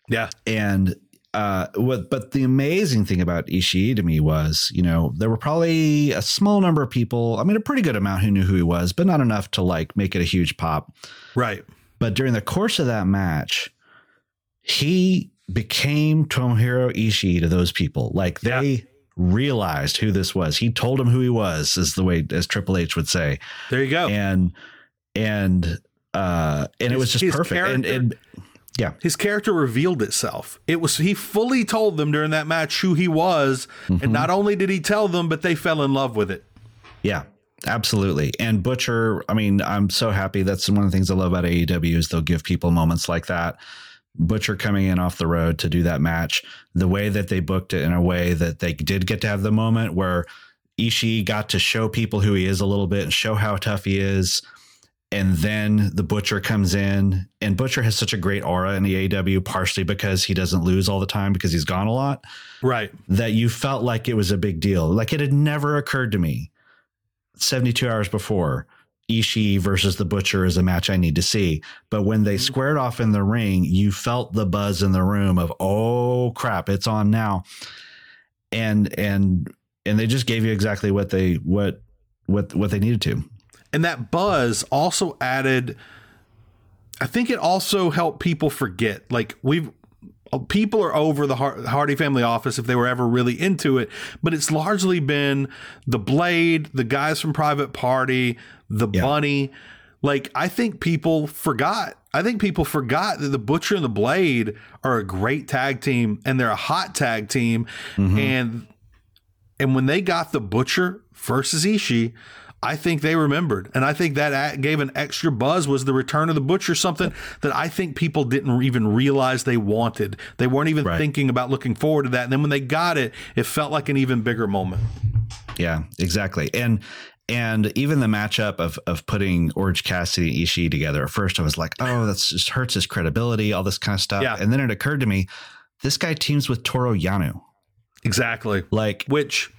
Yeah. And but the amazing thing about Ishii to me was, there were probably a small number of people. I mean, a pretty good amount who knew who he was, but not enough to like make it a huge pop. Right. But during the course of that match, he became Tomohiro Ishii to those people. Like they realized who this was. He told them who he was, is the way as Triple H would say. There you go. And it was just perfect. Character. And Yeah. His character revealed itself. It was, he fully told them during that match who he was. Mm-hmm. And not only did he tell them, but they fell in love with it. Yeah, absolutely. And Butcher, I mean, I'm so happy. That's one of the things I love about AEW is they'll give people moments like that. Butcher coming in off the road to do that match, the way that they booked it in a way that they did get to have the moment where Ishii got to show people who he is a little bit and show how tough he is. And then the Butcher comes in, and Butcher has such a great aura in the AEW, partially because he doesn't lose all the time because he's gone a lot. Right. That you felt like it was a big deal. Like it had never occurred to me 72 hours before, Ishii versus the Butcher is a match I need to see. But when they squared off in the ring, you felt the buzz in the room of, oh, crap, it's on now. And they just gave you exactly what they needed to. And that buzz also added, I think it also helped people forget, like people are over the Hardy Family Office if they were ever really into it, but it's largely been the Blade, the guys from Private Party, the Bunny. Like, I think people forgot that the Butcher and the Blade are a great tag team and they're a hot tag team. Mm-hmm. And when they got the Butcher versus Ishii, I think they remembered. And I think that gave an extra buzz, was the return of the Butcher, something that I think people didn't even realize they wanted. They weren't even thinking about looking forward to that. And then when they got it, it felt like an even bigger moment. Yeah, exactly. And even the matchup of putting Orange Cassidy and Ishii together, at first I was like, oh, that just hurts his credibility, all this kind of stuff. Yeah. And then it occurred to me, this guy teams with Toru Yano. Exactly. Which...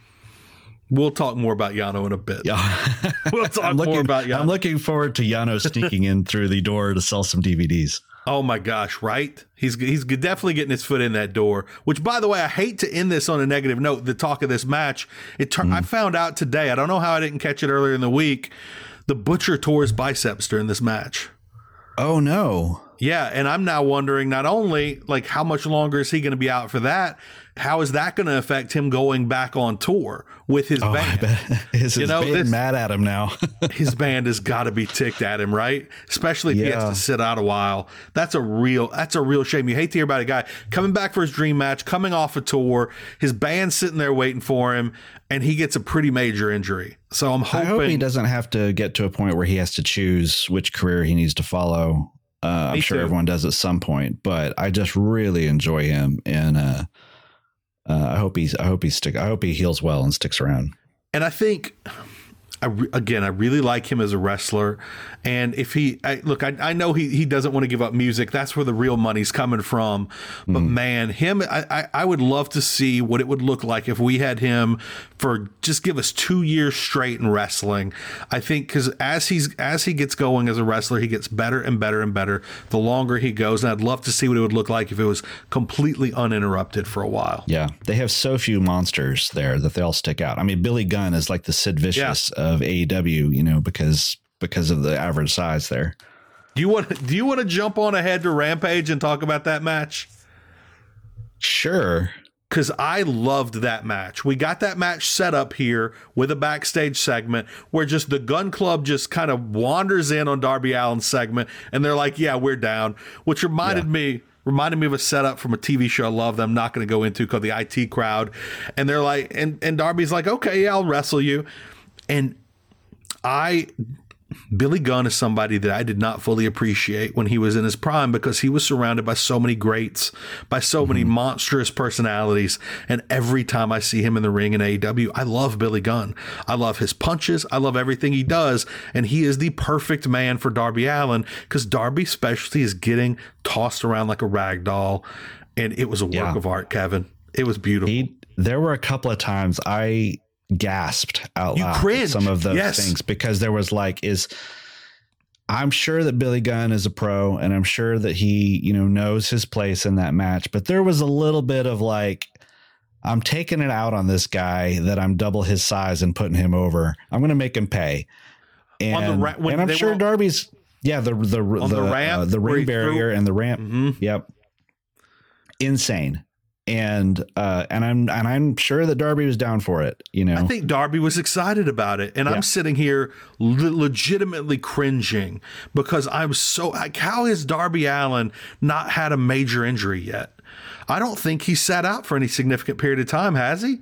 we'll talk more about Yano in a bit. Yeah. We'll talk more about Yano. I'm looking forward to Yano sneaking in through the door to sell some DVDs. Oh, my gosh. Right. He's definitely getting his foot in that door, which, by the way, I hate to end this on a negative note. The talk of this match, I found out today. I don't know how I didn't catch it earlier in the week. The Butcher tore his biceps during this match. Oh, no. Yeah. And I'm now wondering not only like how much longer is he going to be out for that? How is that going to affect him going back on tour with his band? His band mad at him now. His band has got to be ticked at him, right? Especially if he has to sit out a while. That's a real shame. You hate to hear about a guy coming back for his dream match, coming off a tour, his band's sitting there waiting for him, and he gets a pretty major injury. So I hope he doesn't have to get to a point where he has to choose which career he needs to follow. I'm sure everyone does at some point, but I just really enjoy him, and I hope he heals well and sticks around. And I think, I really like him as a wrestler. And if I know he doesn't want to give up music. That's where the real money's coming from. But man, him, I would love to see what it would look like if we had him for just give us 2 years straight in wrestling. I think because as he gets going as a wrestler, he gets better and better and better the longer he goes. And I'd love to see what it would look like if it was completely uninterrupted for a while. Yeah, they have so few monsters there that they all stick out. I mean, Billy Gunn is like the Sid Vicious of AEW, you know, because of the average size there. Do you want to jump on ahead to Rampage and talk about that match? Sure. Because I loved that match. We got that match set up here with a backstage segment where just the Gun Club just kind of wanders in on Darby Allin's segment. And they're like, yeah, we're down, which reminded me of a setup from a TV show I love that I'm not going to go into called The IT Crowd. And they're like, and Darby's like, okay, yeah, I'll wrestle you. And Billy Gunn is somebody that I did not fully appreciate when he was in his prime because he was surrounded by so many greats, by so many monstrous personalities. And every time I see him in the ring in AEW, I love Billy Gunn. I love his punches. I love everything he does. And he is the perfect man for Darby Allin because Darby's specialty is getting tossed around like a rag doll. And it was a work of art, Kevin. It was beautiful. There were a couple of times I gasped out loud at some of those things because there was I'm sure that Billy Gunn is a pro and I'm sure that he, you know, knows his place in that match, but there was a little bit of I'm taking it out on this guy that I'm double his size and putting him over. I'm going to make him pay. And I'm sure Darby's the ramp, the ring barrier and the ramp. Mm-hmm. Yep. Insane. And I'm sure that Darby was down for it. You know, I think Darby was excited about it. And yeah. I'm sitting here legitimately cringing because I'm so like, how has Darby Allin not had a major injury yet? I don't think he sat out for any significant period of time, has he?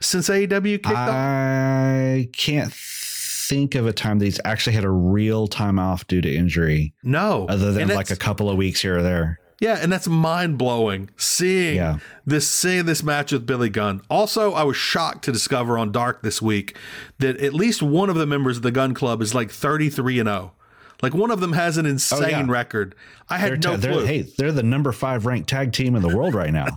Since AEW kicked off? I can't think of a time that he's actually had a real time off due to injury. No. Other than like a couple of weeks here or there. Yeah, and that's mind-blowing, seeing this match with Billy Gunn. Also, I was shocked to discover on Dark this week that at least one of the members of the Gun Club is like 33-0. Like one of them has an insane record. I had no clue. Hey, they're the number 5 ranked tag team in the world right now.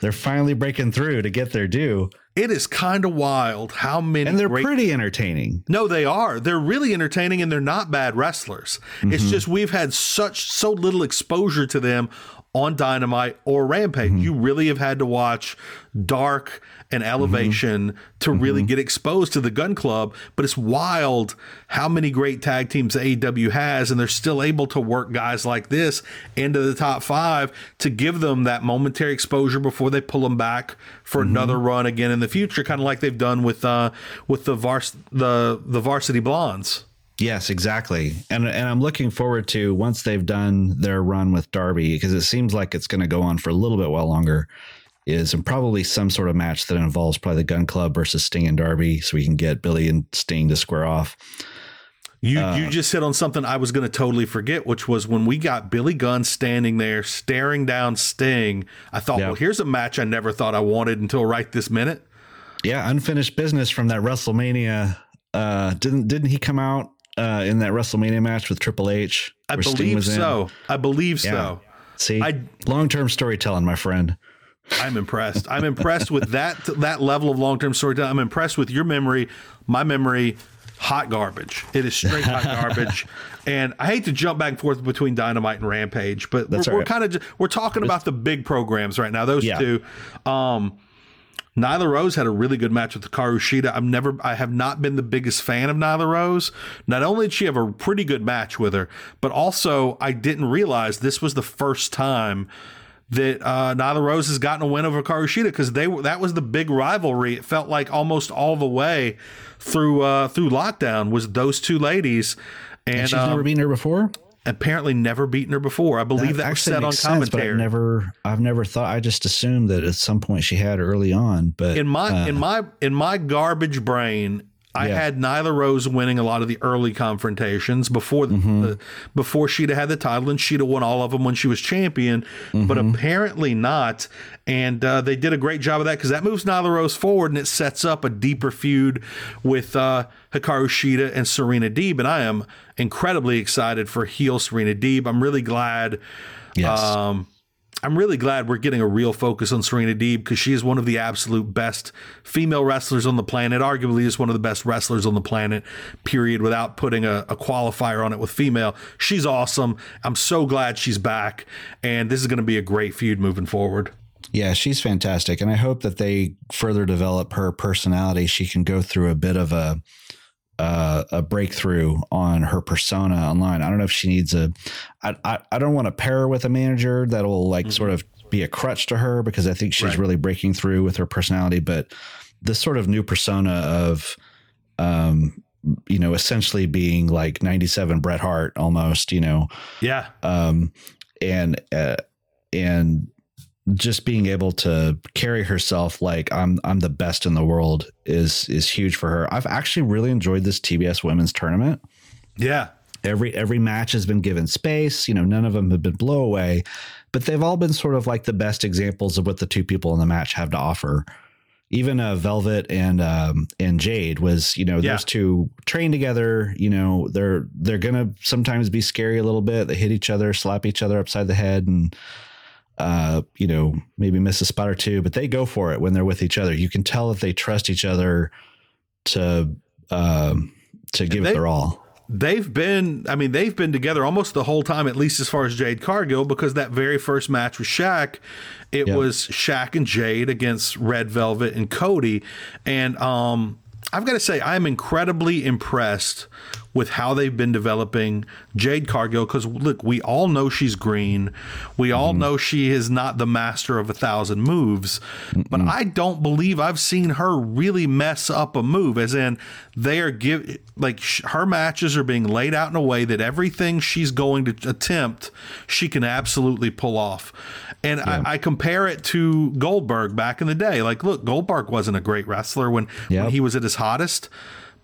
They're finally breaking through to get their due. It is kind of wild how many. And they're pretty entertaining. No, they are. They're really entertaining and they're not bad wrestlers. Mm-hmm. It's just we've had so little exposure to them on Dynamite or Rampage. Mm-hmm. You really have had to watch Dark and Elevation mm-hmm. to mm-hmm. really get exposed to the Gun Club. But it's wild how many great tag teams AEW has, and they're still able to work guys like this into the top 5 to give them that momentary exposure before they pull them back for mm-hmm. another run again in the future, kind of like they've done with the Varsity Blondes. Yes, exactly. And I'm looking forward to once they've done their run with Darby, because it seems like it's going to go on for a little bit while longer, is probably some sort of match that involves probably the Gun Club versus Sting and Darby, so we can get Billy and Sting to square off. You just hit on something I was going to totally forget, which was when we got Billy Gunn standing there staring down Sting. I thought, well, here's a match I never thought I wanted until right this minute. Yeah, unfinished business from that WrestleMania. Didn't he come out? In that WrestleMania match with Triple H, I believe so. See, long-term storytelling, my friend. I'm impressed. I'm impressed with that level of long-term storytelling. I'm impressed with your memory, my memory. Hot garbage. It is straight hot garbage. And I hate to jump back and forth between Dynamite and Rampage, but we're talking about the big programs right now. Those two. Nyla Rose had a really good match with Hikaru Shida. I have not been the biggest fan of Nyla Rose. Not only did she have a pretty good match with her, but also I didn't realize this was the first time that Nyla Rose has gotten a win over Hikaru Shida, because that was the big rivalry. It felt like almost all the way through lockdown was those two ladies. And she's never beaten her before? Apparently never beaten her before. I believe that was said on commentary. I've never thought. I just assumed that at some point she had early on. But in my garbage brain, I had Nyla Rose winning a lot of the early confrontations before she'd had the title, and she'd have won all of them when she was champion. Mm-hmm. But apparently not. And they did a great job of that, because that moves Nyla Rose forward and it sets up a deeper feud with Hikaru Shida and Serena Deeb. And I am incredibly excited for heel Serena Deeb. I'm really glad. Yes. I'm really glad we're getting a real focus on Serena Deeb, because she is one of the absolute best female wrestlers on the planet, arguably is one of the best wrestlers on the planet, period, without putting a qualifier on it with female. She's awesome. I'm so glad she's back. And this is going to be a great feud moving forward. Yeah, she's fantastic. And I hope that they further develop her personality. She can go through a bit of a breakthrough on her persona online. I don't know if she needs I don't want to pair her with a manager that'll like mm-hmm. sort of be a crutch to her, because I think she's really breaking through with her personality. But this sort of new persona of, you know, essentially being like 97 Bret Hart almost, you know? Yeah. And just being able to carry herself like I'm the best in the world is huge for her. I've actually really enjoyed this TBS women's tournament. Yeah. Every match has been given space. You know, none of them have been blow away, but they've all been sort of like the best examples of what the two people in the match have to offer. Even Velvet and Jade was, you know, those two train together. You know, they're going to sometimes be scary a little bit. They hit each other, slap each other upside the head, and you know, maybe miss a spot or two, but they go for it when they're with each other. You can tell that they trust each other to give it their all. They've been together almost the whole time, at least as far as Jade Cargill, because that very first match with Shaq, it was Shaq and Jade against Red Velvet and Cody. And I've got to say, I'm incredibly impressed with how they've been developing Jade Cargill, because look, we all know she's green. We all know she is not the master of 1,000 moves, but I don't believe I've seen her really mess up a move, as in they are her matches are being laid out in a way that everything she's going to attempt, she can absolutely pull off. And I compare it to Goldberg back in the day. Like, look, Goldberg wasn't a great wrestler when he was at his hottest,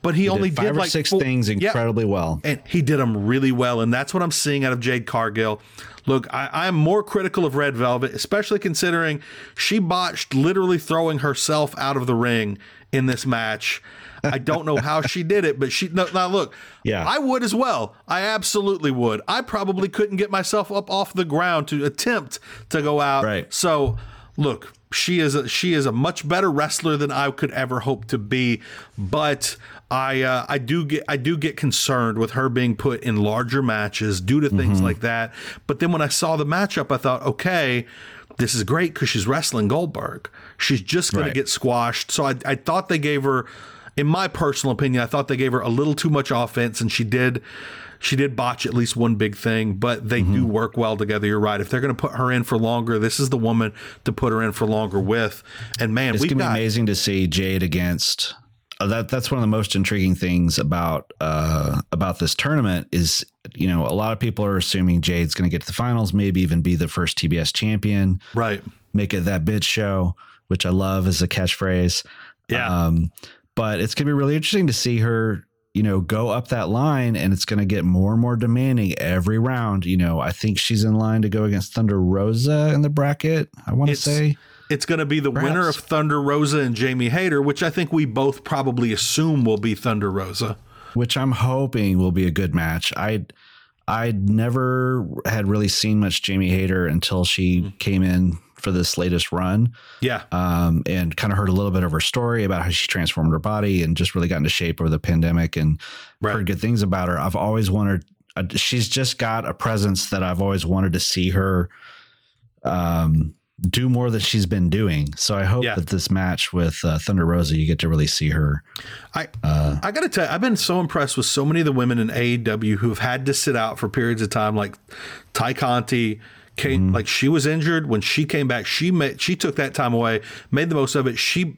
but he only did like six things incredibly well. And he did them really well. And that's what I'm seeing out of Jade Cargill. Look, I'm more critical of Red Velvet, especially considering she botched literally throwing herself out of the ring in this match. I don't know how she did it, but I would as well. I absolutely would. I probably couldn't get myself up off the ground to attempt to go out. Right. So look, she is a much better wrestler than I could ever hope to be, but I do get concerned with her being put in larger matches due to things like that. But then when I saw the matchup, I thought, okay, this is great because she's wrestling Goldberg. She's just going to get squashed. So I thought they gave her, in my personal opinion, I thought they gave her a little too much offense, and she did botch at least one big thing, but they do work well together. You're right. If they're going to put her in for longer, this is the woman to put her in for longer with. And man, it's going to be amazing to see Jade against that's one of the most intriguing things about this tournament is, you know, a lot of people are assuming Jade's going to get to the finals, maybe even be the first TBS champion, right? Make it that bitch show, which I love as a catchphrase. Yeah. But it's going to be really interesting to see her, you know, go up that line, and it's going to get more and more demanding every round. You know, I think she's in line to go against Thunder Rosa in the bracket. I want to say it's going to be the winner of Thunder Rosa and Jamie Hayter, which I think we both probably assume will be Thunder Rosa, which I'm hoping will be a good match. I never had really seen much Jamie Hayter until she came in for this latest run. Yeah. And kind of heard a little bit of her story about how she transformed her body and just really got into shape over the pandemic, and heard good things about her. I've always wanted, she's just got a presence that I've always wanted to see her do more than she's been doing. So I hope that this match with Thunder Rosa, you get to really see her. I got to tell you, I've been so impressed with so many of the women in AEW who've had to sit out for periods of time, like Ty Conti. Like she was injured. When she came back, she took that time away, made the most of it. She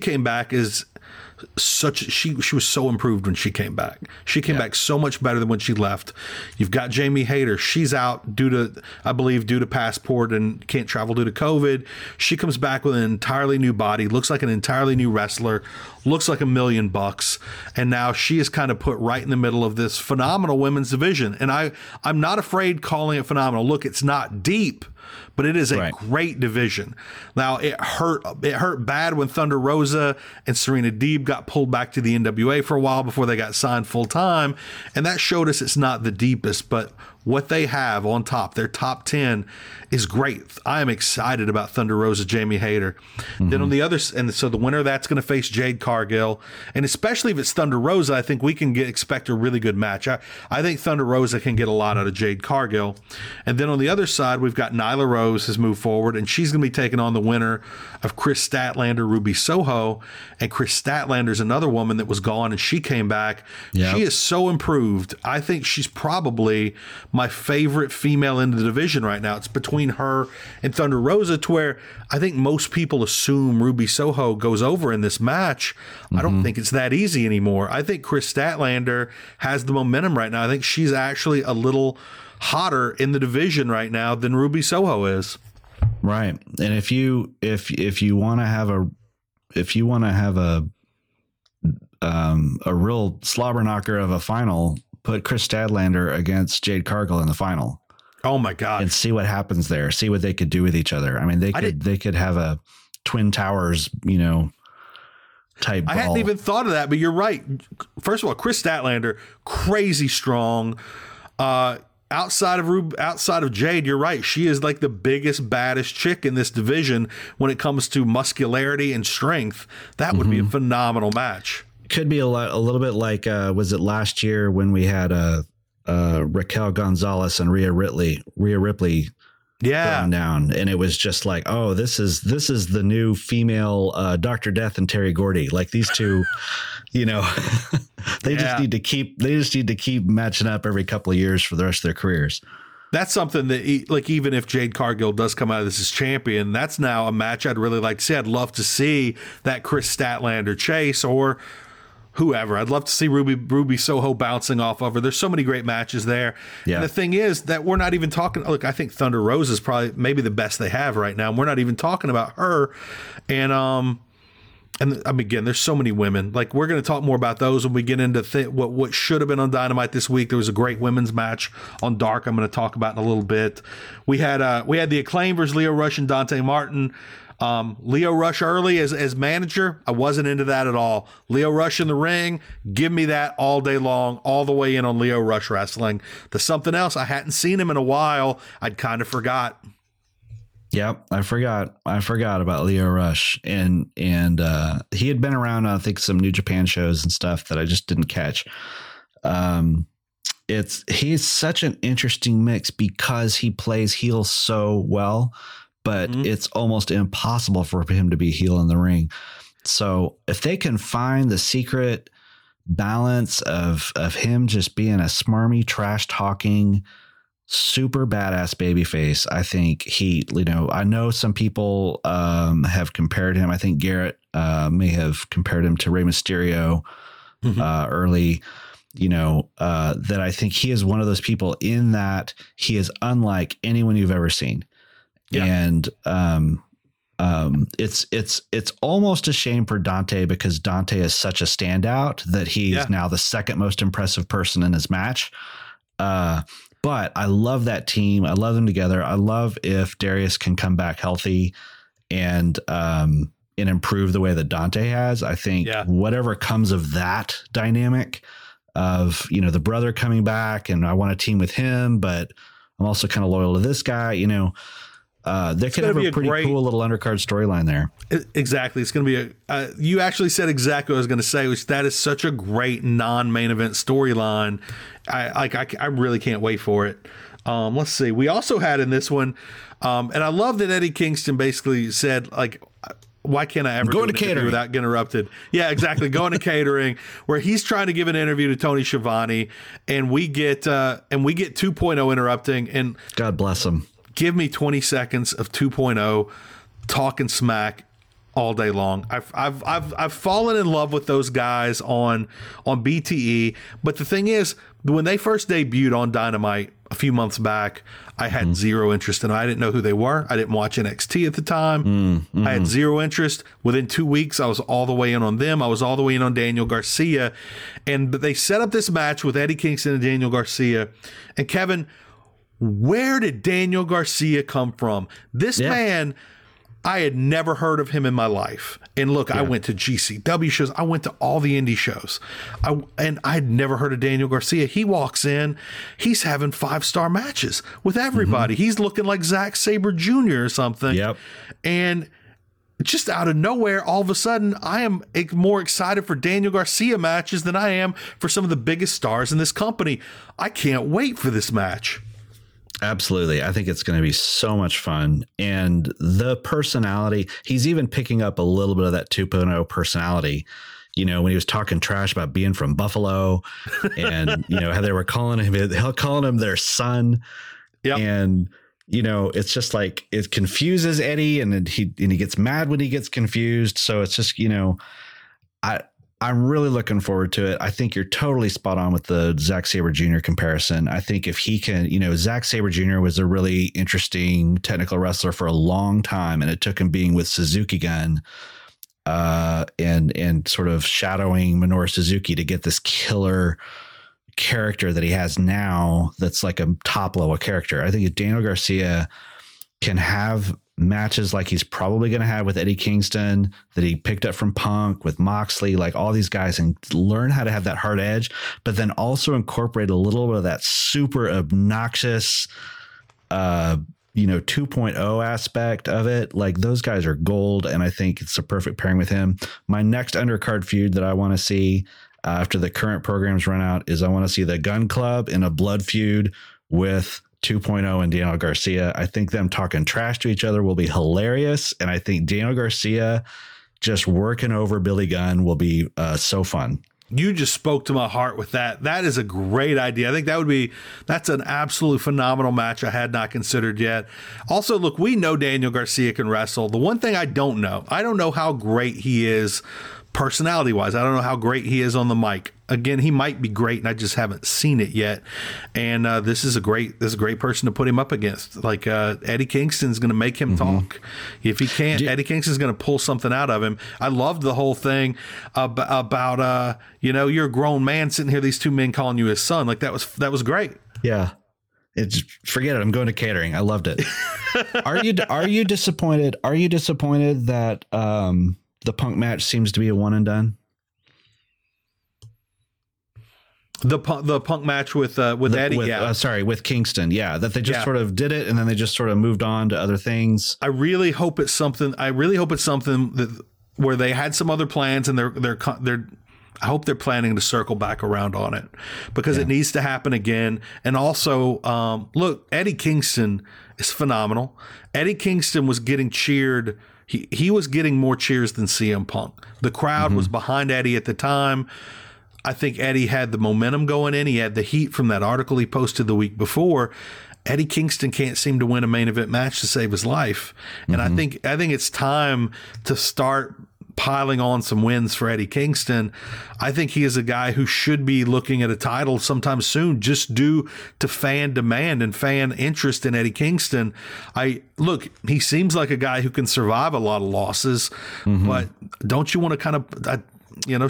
came back as such. She was so improved when she came back. She came back so much better than when she left. You've got Jamie Hayter. She's out due to passport and can't travel due to COVID. She comes back with an entirely new body, looks like an entirely new wrestler, looks like $1 million bucks. And now she is kind of put right in the middle of this phenomenal women's division. And I'm not afraid calling it phenomenal. Look, it's not deep, but it is a great division. Now it hurt bad when Thunder Rosa and Serena Deeb got pulled back to the NWA for a while before they got signed full time. And that showed us it's not the deepest, but what they have on top, their top 10 is great. I am excited about Thunder Rosa, Jamie Hayter. Then on the other, and so the winner of that's going to face Jade Cargill. And especially if it's Thunder Rosa, I think we can expect a really good match. I think Thunder Rosa can get a lot out of Jade Cargill. And then on the other side, we've got Nyla Rose has moved forward, and she's going to be taking on the winner of Chris Statlander, Ruby Soho. And Chris Statlander is another woman that was gone, and she came back. Yep. She is so improved. I think she's probably my favorite female in the division right now. It's between her and Thunder Rosa, to where I think most people assume Ruby Soho goes over in this match. I don't think it's that easy anymore. I think Chris Statlander has the momentum right now. I think she's actually a little hotter in the division right now than Ruby Soho is. Right. And if you want to have a real slobber knocker of a final, put Chris Statlander against Jade Cargill in the final. Oh my God. And see what happens there. See what they could do with each other. I mean, they could have a Twin Towers, you know, type ball. I hadn't even thought of that, but you're right. First of all, Chris Statlander, crazy strong. Outside of Jade, you're right. She is like the biggest, baddest chick in this division when it comes to muscularity and strength. That would be a phenomenal match. Could be a little bit like was it last year when we had Raquel Gonzalez and Rhea Ripley Yeah, down, and it was just like, oh, this is the new female Dr. Death and Terry Gordy. Like these two, you know, they just need to keep matching up every couple of years for the rest of their careers. That's something that, like, even if Jade Cargill does come out of this as champion, that's now a match I'd really like to see. I'd love to see that Chris Statlander chase or whoever. I'd love to see Ruby Soho bouncing off of her. There's so many great matches there. Yeah. And the thing is that we're not even talking. Look, I think Thunder Rose is probably maybe the best they have right now, and we're not even talking about her. And I mean, again, there's so many women. Like, we're going to talk more about those when we get into what should have been on Dynamite this week. There was a great women's match on Dark I'm going to talk about in a little bit. We had the Acclaim versus Lio Rush and Dante Martin. Lio Rush early as manager. I wasn't into that at all. Lio Rush in the ring. Give me that all day long, all the way in on Lio Rush wrestling. There's something else. I hadn't seen him in a while. I'd kind of forgot. Yep, I forgot about Lio Rush, and he had been around on, I think, some New Japan shows and stuff that I just didn't catch. He's such an interesting mix because he plays heel so well, but it's almost impossible for him to be heel in the ring. So if they can find the secret balance of him just being a smarmy, trash talking, super badass babyface, I think he, you know, I know some people have compared him. I think Garrett may have compared him to Rey Mysterio early, you know, that I think he is one of those people in that he is unlike anyone you've ever seen. Yeah. And it's almost a shame for Dante because Dante is such a standout that he's now the second most impressive person in his match. But I love that team. I love them together. I love if Darius can come back healthy and improve the way that Dante has. I think whatever comes of that dynamic of, you know, the brother coming back and I want to team with him, but I'm also kind of loyal to this guy, you know. They could have a pretty cool little undercard storyline there. Exactly. It's going to be you actually said exactly what I was going to say, which that is such a great non-main event storyline. I really can't wait for it. Let's see. We also had in this one, and I love that Eddie Kingston basically said, like, why can't I ever go to catering without getting interrupted? Yeah, exactly. Going to catering, where he's trying to give an interview to Tony Schiavone, and we get 2.0 interrupting, and God bless him. Give me 20 seconds of 2.0 talking smack all day long. I've fallen in love with those guys on BTE. But the thing is, when they first debuted on Dynamite a few months back, I had zero interest in them. I didn't know who they were. I didn't watch NXT at the time. I had zero interest. Within 2 weeks, I was all the way in on them. I was all the way in on Daniel Garcia. But they set up this match with Eddie Kingston and Daniel Garcia. And Kevin, where did Daniel Garcia come from? This man, I had never heard of him in my life. And look, I went to GCW shows. I went to all the indie shows. And I'd never heard of Daniel Garcia. He walks in. He's having 5-star matches with everybody. He's looking like Zack Sabre Jr. or something. Yep. And just out of nowhere, all of a sudden, I am more excited for Daniel Garcia matches than I am for some of the biggest stars in this company. I can't wait for this match. Absolutely. I think it's going to be so much fun. And the personality, he's even picking up a little bit of that 2.0 personality, you know, when he was talking trash about being from Buffalo and, you know, how they were calling him their son. Yep. And, you know, it's just like it confuses Eddie and he gets mad when he gets confused. So it's just, you know, I'm really looking forward to it. I think you're totally spot on with the Zack Sabre Jr. comparison. I think if he can, you know, Zack Sabre Jr. was a really interesting technical wrestler for a long time, and it took him being with Suzuki Gun and sort of shadowing Minoru Suzuki to get this killer character that he has now that's like a top-level character. I think if Daniel Garcia can have matches like he's probably going to have with Eddie Kingston that he picked up from Punk, with Moxley, like all these guys, and learn how to have that hard edge, but then also incorporate a little bit of that super obnoxious, you know, 2.0 aspect of it. Like, those guys are gold. And I think it's a perfect pairing with him. My next undercard feud that I want to see after the current programs run out is I want to see the Gun Club in a blood feud with 2.0 and Daniel Garcia. I think them talking trash to each other will be hilarious. And I think Daniel Garcia just working over Billy Gunn will be so fun. You just spoke to my heart with that. That is a great idea. I think that's an absolutely phenomenal match I had not considered yet. Also, look, we know Daniel Garcia can wrestle. The one thing I don't know how great he is personality-wise. I don't know how great he is on the mic. Again, he might be great, and I just haven't seen it yet. And this is a great person to put him up against. Like Eddie Kingston's going to make him talk. If he can't, Eddie Kingston's going to pull something out of him. I loved the whole thing about you're a grown man sitting here, these two men calling you his son. Like that was great. Yeah, forget it. I'm going to catering. I loved it. Are you disappointed? Are you disappointed that the Punk match seems to be a one and done? The Punk match with Kingston. Yeah, that they just sort of did it, and then they just sort of moved on to other things. I really hope it's something that where they had some other plans, and they're I hope they're planning to circle back around on it, because it needs to happen again. And also, look, Eddie Kingston is phenomenal. Eddie Kingston was getting cheered. He was getting more cheers than CM Punk. The crowd was behind Eddie at the time. I think Eddie had the momentum going in. He had the heat from that article he posted the week before. Eddie Kingston can't seem to win a main event match to save his life. And I think it's time to start piling on some wins for Eddie Kingston. I think he is a guy who should be looking at a title sometime soon, just due to fan demand and fan interest in Eddie Kingston. He seems like a guy who can survive a lot of losses, but don't you want to kind of...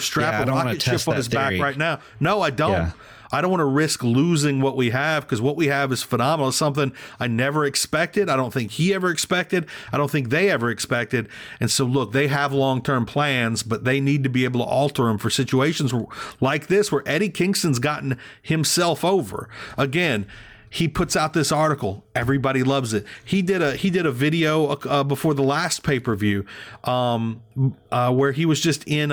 strap a rocket ship on his back right now. No, I don't. Yeah. I don't want to risk losing what we have, because what we have is phenomenal. It's something I never expected. I don't think he ever expected. I don't think they ever expected. And so, look, they have long-term plans, but they need to be able to alter them for situations like this where Eddie Kingston's gotten himself over. Again, he puts out this article. Everybody loves it. He did a video before the last pay-per-view where he was just in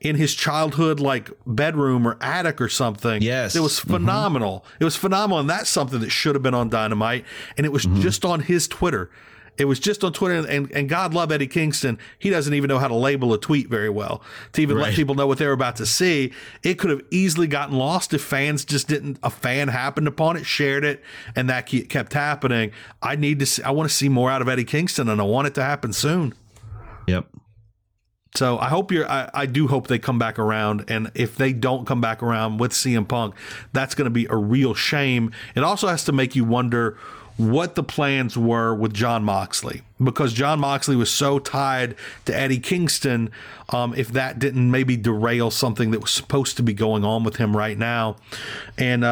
his childhood, like, bedroom or attic or something. Yes. It was phenomenal. It was phenomenal. And that's something that should have been on Dynamite. And it was just on his Twitter. It was just on Twitter, and God love Eddie Kingston. He doesn't even know how to label a tweet very well to even let people know what they're about to see. It could have easily gotten lost if fans just didn't. A fan happened upon it, shared it, and that kept happening. I want to see more out of Eddie Kingston, and I want it to happen soon. Yep. So I do hope they come back around. And if they don't come back around with CM Punk, that's going to be a real shame. It also has to make you wonder what the plans were with John Moxley, because John Moxley was so tied to Eddie Kingston. If that didn't maybe derail something that was supposed to be going on with him right now. And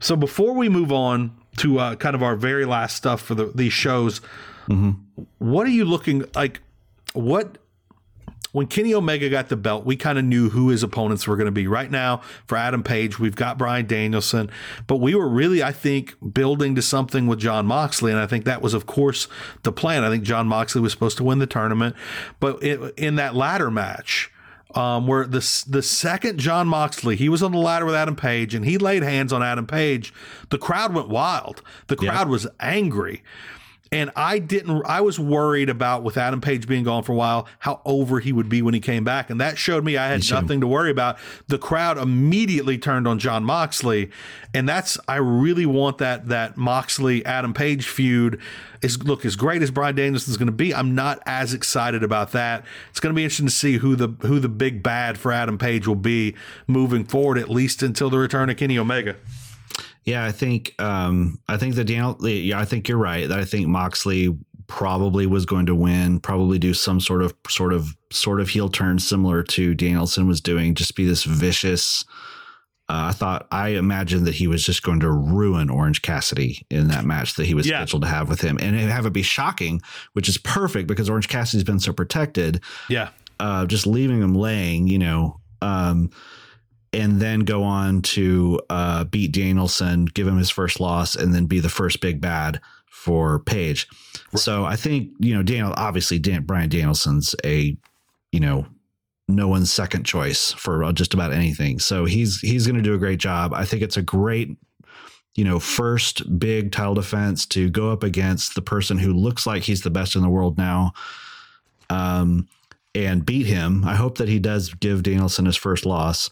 so before we move on to kind of our very last stuff for these shows, what are you looking like? When Kenny Omega got the belt, we kind of knew who his opponents were going to be. Right now, for Adam Page, we've got Bryan Danielson, but we were really, I think, building to something with John Moxley, and I think that was, of course, the plan. I think John Moxley was supposed to win the tournament, but in that ladder match, where the second John Moxley, he was on the ladder with Adam Page, and he laid hands on Adam Page, the crowd went wild. The crowd was angry. And I was worried about, with Adam Page being gone for a while, how over he would be when he came back. And that showed me I had nothing to worry about. The crowd immediately turned on John Moxley. And I really want that Moxley Adam Page feud. Look, as great as Bryan Danielson is going to be, I'm not as excited about that. It's going to be interesting to see who the big bad for Adam Page will be moving forward, at least until the return of Kenny Omega. Yeah, I think you're right. I think Moxley probably was going to win, probably do some sort of heel turn similar to Danielson was doing, just be this vicious. I imagined that he was just going to ruin Orange Cassidy in that match that he was scheduled to have with him, and have it be shocking, which is perfect because Orange Cassidy's been so protected. Yeah, just leaving him laying, and then go on to beat Danielson, give him his first loss, and then be the first big bad for Page. Right. So I think, Bryan Danielson's no one's second choice for just about anything. So he's going to do a great job. I think it's a great you know, first big title defense to go up against the person who looks like he's the best in the world now, and beat him. I hope that he does give Danielson his first loss,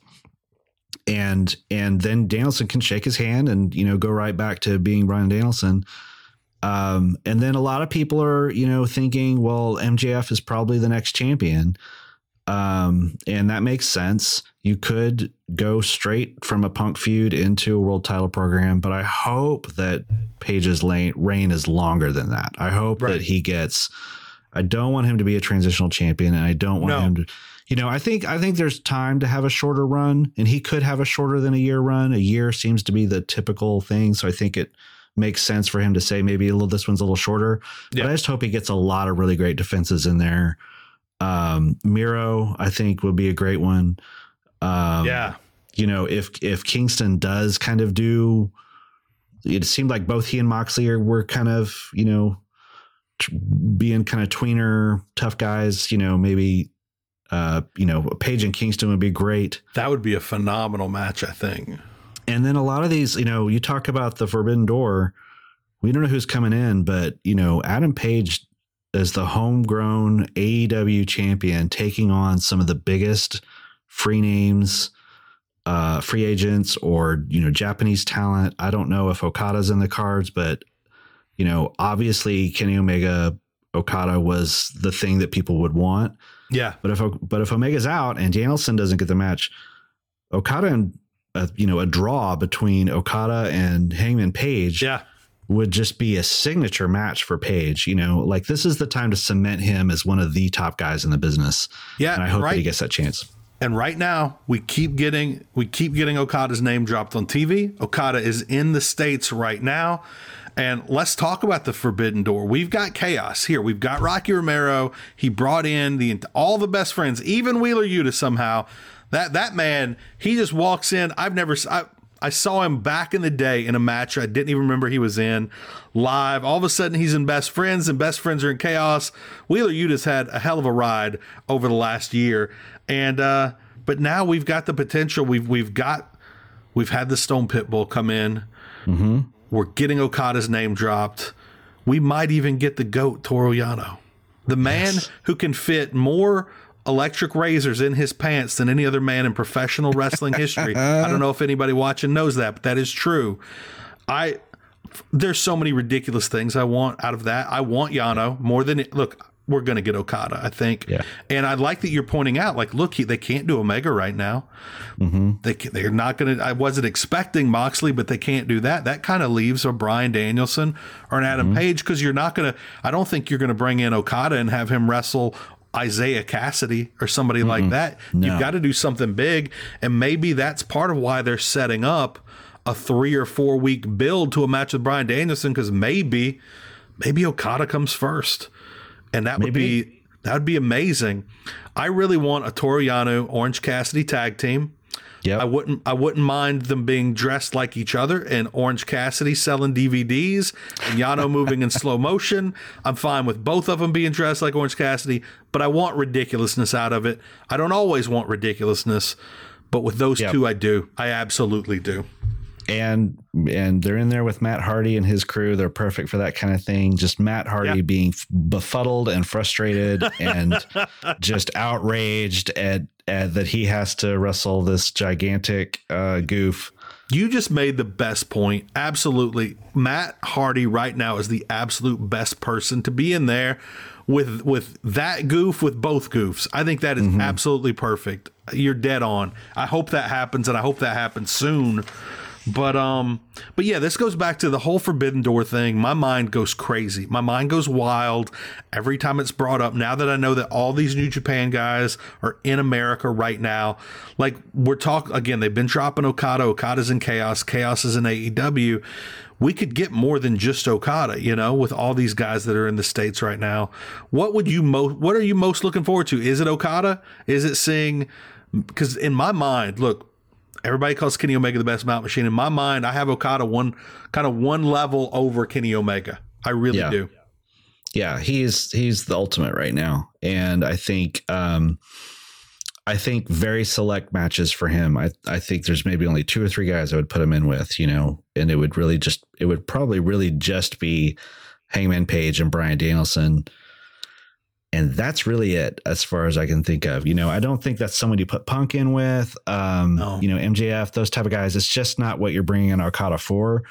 and then Danielson can shake his hand and, you know, go right back to being Bryan Danielson. And then a lot of people are, you know, thinking, well, MJF is probably the next champion. And that makes sense. You could go straight from a Punk feud into a world title program, but I hope that Page's reign is longer than that. I hope that he gets, I don't want him to be a transitional champion, and I don't want him to, you know, I think there's time to have a shorter run, and he could have a shorter than a year run. A year seems to be the typical thing. So I think it makes sense for him to say maybe a little, this one's a little shorter, but I just hope he gets a lot of really great defenses in there. Miro, I think, would be a great one. You know, if Kingston does kind of do, it seemed like both he and Moxley were kind of, you know, being kind of tweener tough guys, you know, maybe, you know, Page and Kingston would be great. That would be a phenomenal match, I think. And then a lot of these, you know, you talk about the Forbidden Door. We don't know who's coming in, but, you know, Adam Page is the homegrown AEW champion taking on some of the biggest free names, free agents, or, you know, Japanese talent. I don't know if Okada's in the cards, but, you know, obviously Kenny Omega, Okada was the thing that people would want. Yeah. But if Omega's out and Danielson doesn't get the match, Okada and, you know, a draw between Okada and Hangman Page would just be a signature match for Page. You know, like, this is the time to cement him as one of the top guys in the business. Yeah. And I hope that he gets that chance. And right now we keep getting Okada's name dropped on TV. Okada is in the States right now. And let's talk about the Forbidden Door. We've got chaos here. We've got Rocky Romero. He brought in all the best friends, even Wheeler Yuta somehow. That man, he just walks in. I saw him back in the day in a match I didn't even remember he was in live. All of a sudden, he's in Best Friends, and Best Friends are in chaos. Wheeler Yuta's had a hell of a ride over the last year, and but now we've got the potential. We've had the Stone Pitbull come in. Mm-hmm. We're getting Okada's name dropped. We might even get the GOAT, Toru Yano, the man who can fit more electric razors in his pants than any other man in professional wrestling history. I don't know if anybody watching knows that, but that is true. There's so many ridiculous things I want out of that. I want Yano more than it. Look, we're going to get Okada, I think. Yeah. And I like that you're pointing out, like, look, they can't do Omega right now. Mm-hmm. They're not going to, I wasn't expecting Moxley, but they can't do that. That kind of leaves a Bryan Danielson or an Adam Page. 'Cause you're not going to, I don't think you're going to bring in Okada and have him wrestle Isaiah Cassidy or somebody like that. No. You've got to do something big, and maybe that's part of why they're setting up a 3 or 4 week build to a match with Bryan Danielson, because maybe Okada comes first, and that would be amazing. I really want a Toru Yano Orange Cassidy tag team. Yep. I wouldn't mind them being dressed like each other, and Orange Cassidy selling DVDs and Yano moving in slow motion. I'm fine with both of them being dressed like Orange Cassidy, but I want ridiculousness out of it. I don't always want ridiculousness, but with those two, I do. I absolutely do. And they're in there with Matt Hardy and his crew. They're perfect for that kind of thing. Just Matt Hardy being befuddled and frustrated and just outraged at that he has to wrestle this gigantic goof. You just made the best point. Absolutely. Matt Hardy right now is the absolute best person to be in there with that goof, with both goofs. I think that is absolutely perfect. You're dead on. I hope that happens, and I hope that happens soon. But yeah, this goes back to the whole Forbidden Door thing. My mind goes crazy. My mind goes wild every time it's brought up. Now that I know that all these New Japan guys are in America right now, like, we're talking again, they've been dropping Okada. Okada's in chaos. Chaos is in AEW. We could get more than just Okada, you know, with all these guys that are in the States right now. What are you most looking forward to? Is it Okada? Is it seeing? Because in my mind, look, everybody calls Kenny Omega the best Mount Machine. In my mind, I have Okada one level over Kenny Omega. I really do. Yeah, he's the ultimate right now, and I think I think very select matches for him. I think there's maybe only 2 or 3 guys I would put him in with, you know, and it would probably really just be Hangman Page and Bryan Danielson. And that's really it as far as I can think of. You know, I don't think that's someone you put Punk in with, no. You know, MJF, those type of guys. It's just not what you're bringing in Okada for.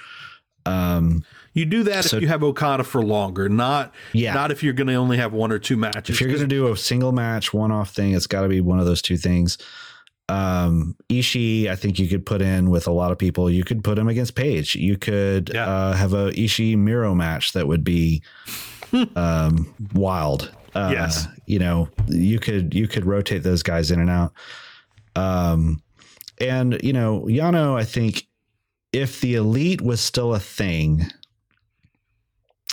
You do that if you have Okada for longer, not if you're going to only have 1 or 2 matches. If you're going to do a single match, one-off thing, it's got to be one of those 2 things. Ishii, I think you could put in with a lot of people. You could put him against Page. You could have a Ishii Miro match that would be wild. Yes. You know, you could rotate those guys in and out. And, you know, Yano, I think if the Elite was still a thing,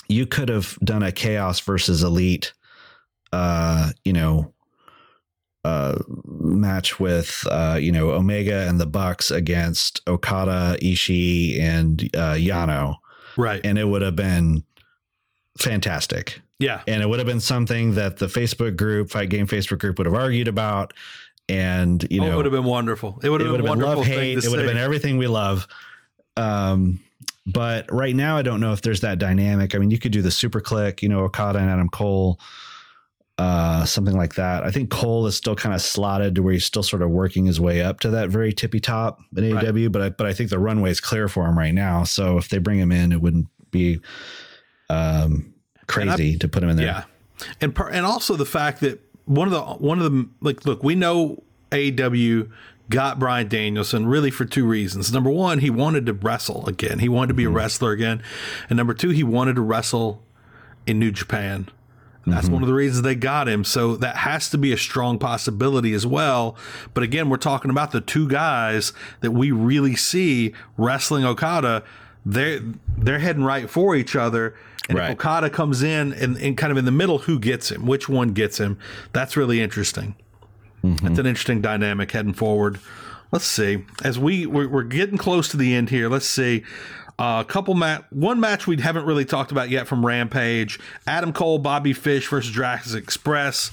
you could have done a Chaos versus Elite, match with, Omega and the Bucks against Okada, Ishii, and Yano. Right. And it would have been fantastic. Yeah. And it would have been something that the Facebook group, Fight Game Facebook group, would have argued about. And, you know, it would have been wonderful. It would have been wonderful. Love, hate. It would have been everything we love. But right now, I don't know if there's that dynamic. I mean, you could do the super click, you know, Okada and Adam Cole, something like that. I think Cole is still kind of slotted to where he's still sort of working his way up to that very tippy top in AEW. Right. But I think the runway is clear for him right now. So if they bring him in, it wouldn't be crazy to put him in there. Yeah, and also the fact that one of the like, look, we know AEW got Bryan Danielson really for 2 reasons. Number 1, he wanted to wrestle again. He wanted to be a wrestler again. And number 2, he wanted to wrestle in New Japan. And that's one of the reasons they got him. So that has to be a strong possibility as well. But again, we're talking about the 2 guys that we really see wrestling Okada. They're heading right for each other. And if Okada comes in and kind of in the middle, who gets him? Which one gets him? That's really interesting. That's an interesting dynamic heading forward. Let's see. As we're getting close to the end here, let's see. One match we haven't really talked about yet from Rampage. Adam Cole, Bobby Fish versus Jurassic Express.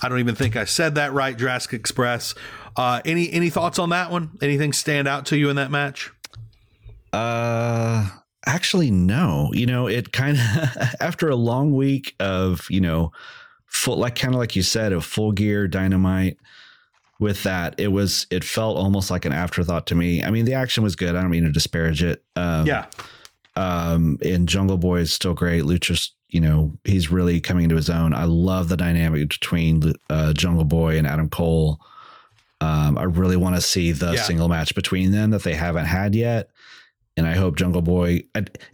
I don't even think I said that right, Jurassic Express. Any thoughts on that one? Anything stand out to you in that match? Actually, no. You know, it kind of after a long week of, you know, like you said, of Full Gear, Dynamite. With that, it felt almost like an afterthought to me. I mean, the action was good. I don't mean to disparage it. And Jungle Boy is still great. Lucha's, you know, he's really coming into his own. I love the dynamic between Jungle Boy and Adam Cole. I really want to see the single match between them that they haven't had yet. And I hope Jungle Boy,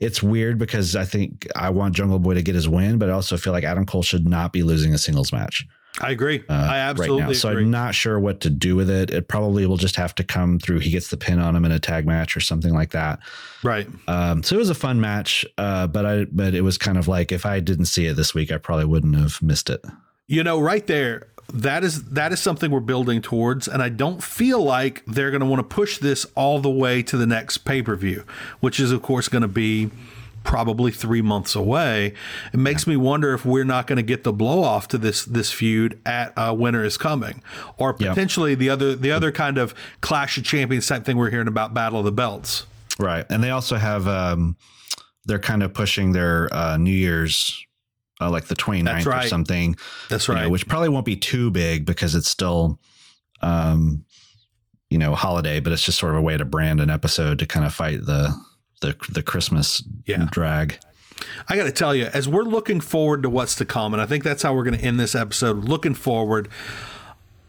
it's weird because I think I want Jungle Boy to get his win, but I also feel like Adam Cole should not be losing a singles match. I agree. I absolutely agree. So I'm not sure what to do with it. It probably will just have to come through. He gets the pin on him in a tag match or something like that. Right. So it was a fun match, but it was kind of like, if I didn't see it this week, I probably wouldn't have missed it. You know, right there. That is something we're building towards, and I don't feel like they're going to want to push this all the way to the next pay-per-view, which is, of course, going to be probably 3 months away. It makes me wonder if we're not going to get the blow-off to this feud at Winter is Coming, or potentially the other kind of Clash of Champions type thing we're hearing about, Battle of the Belts. Right, and they also have they're kind of pushing their New Year's. Like the 29th or something. That's right. You know, which probably won't be too big because it's still, holiday, but it's just sort of a way to brand an episode to kind of fight the Christmas drag. I got to tell you, as we're looking forward to what's to come, and I think that's how we're going to end this episode, looking forward.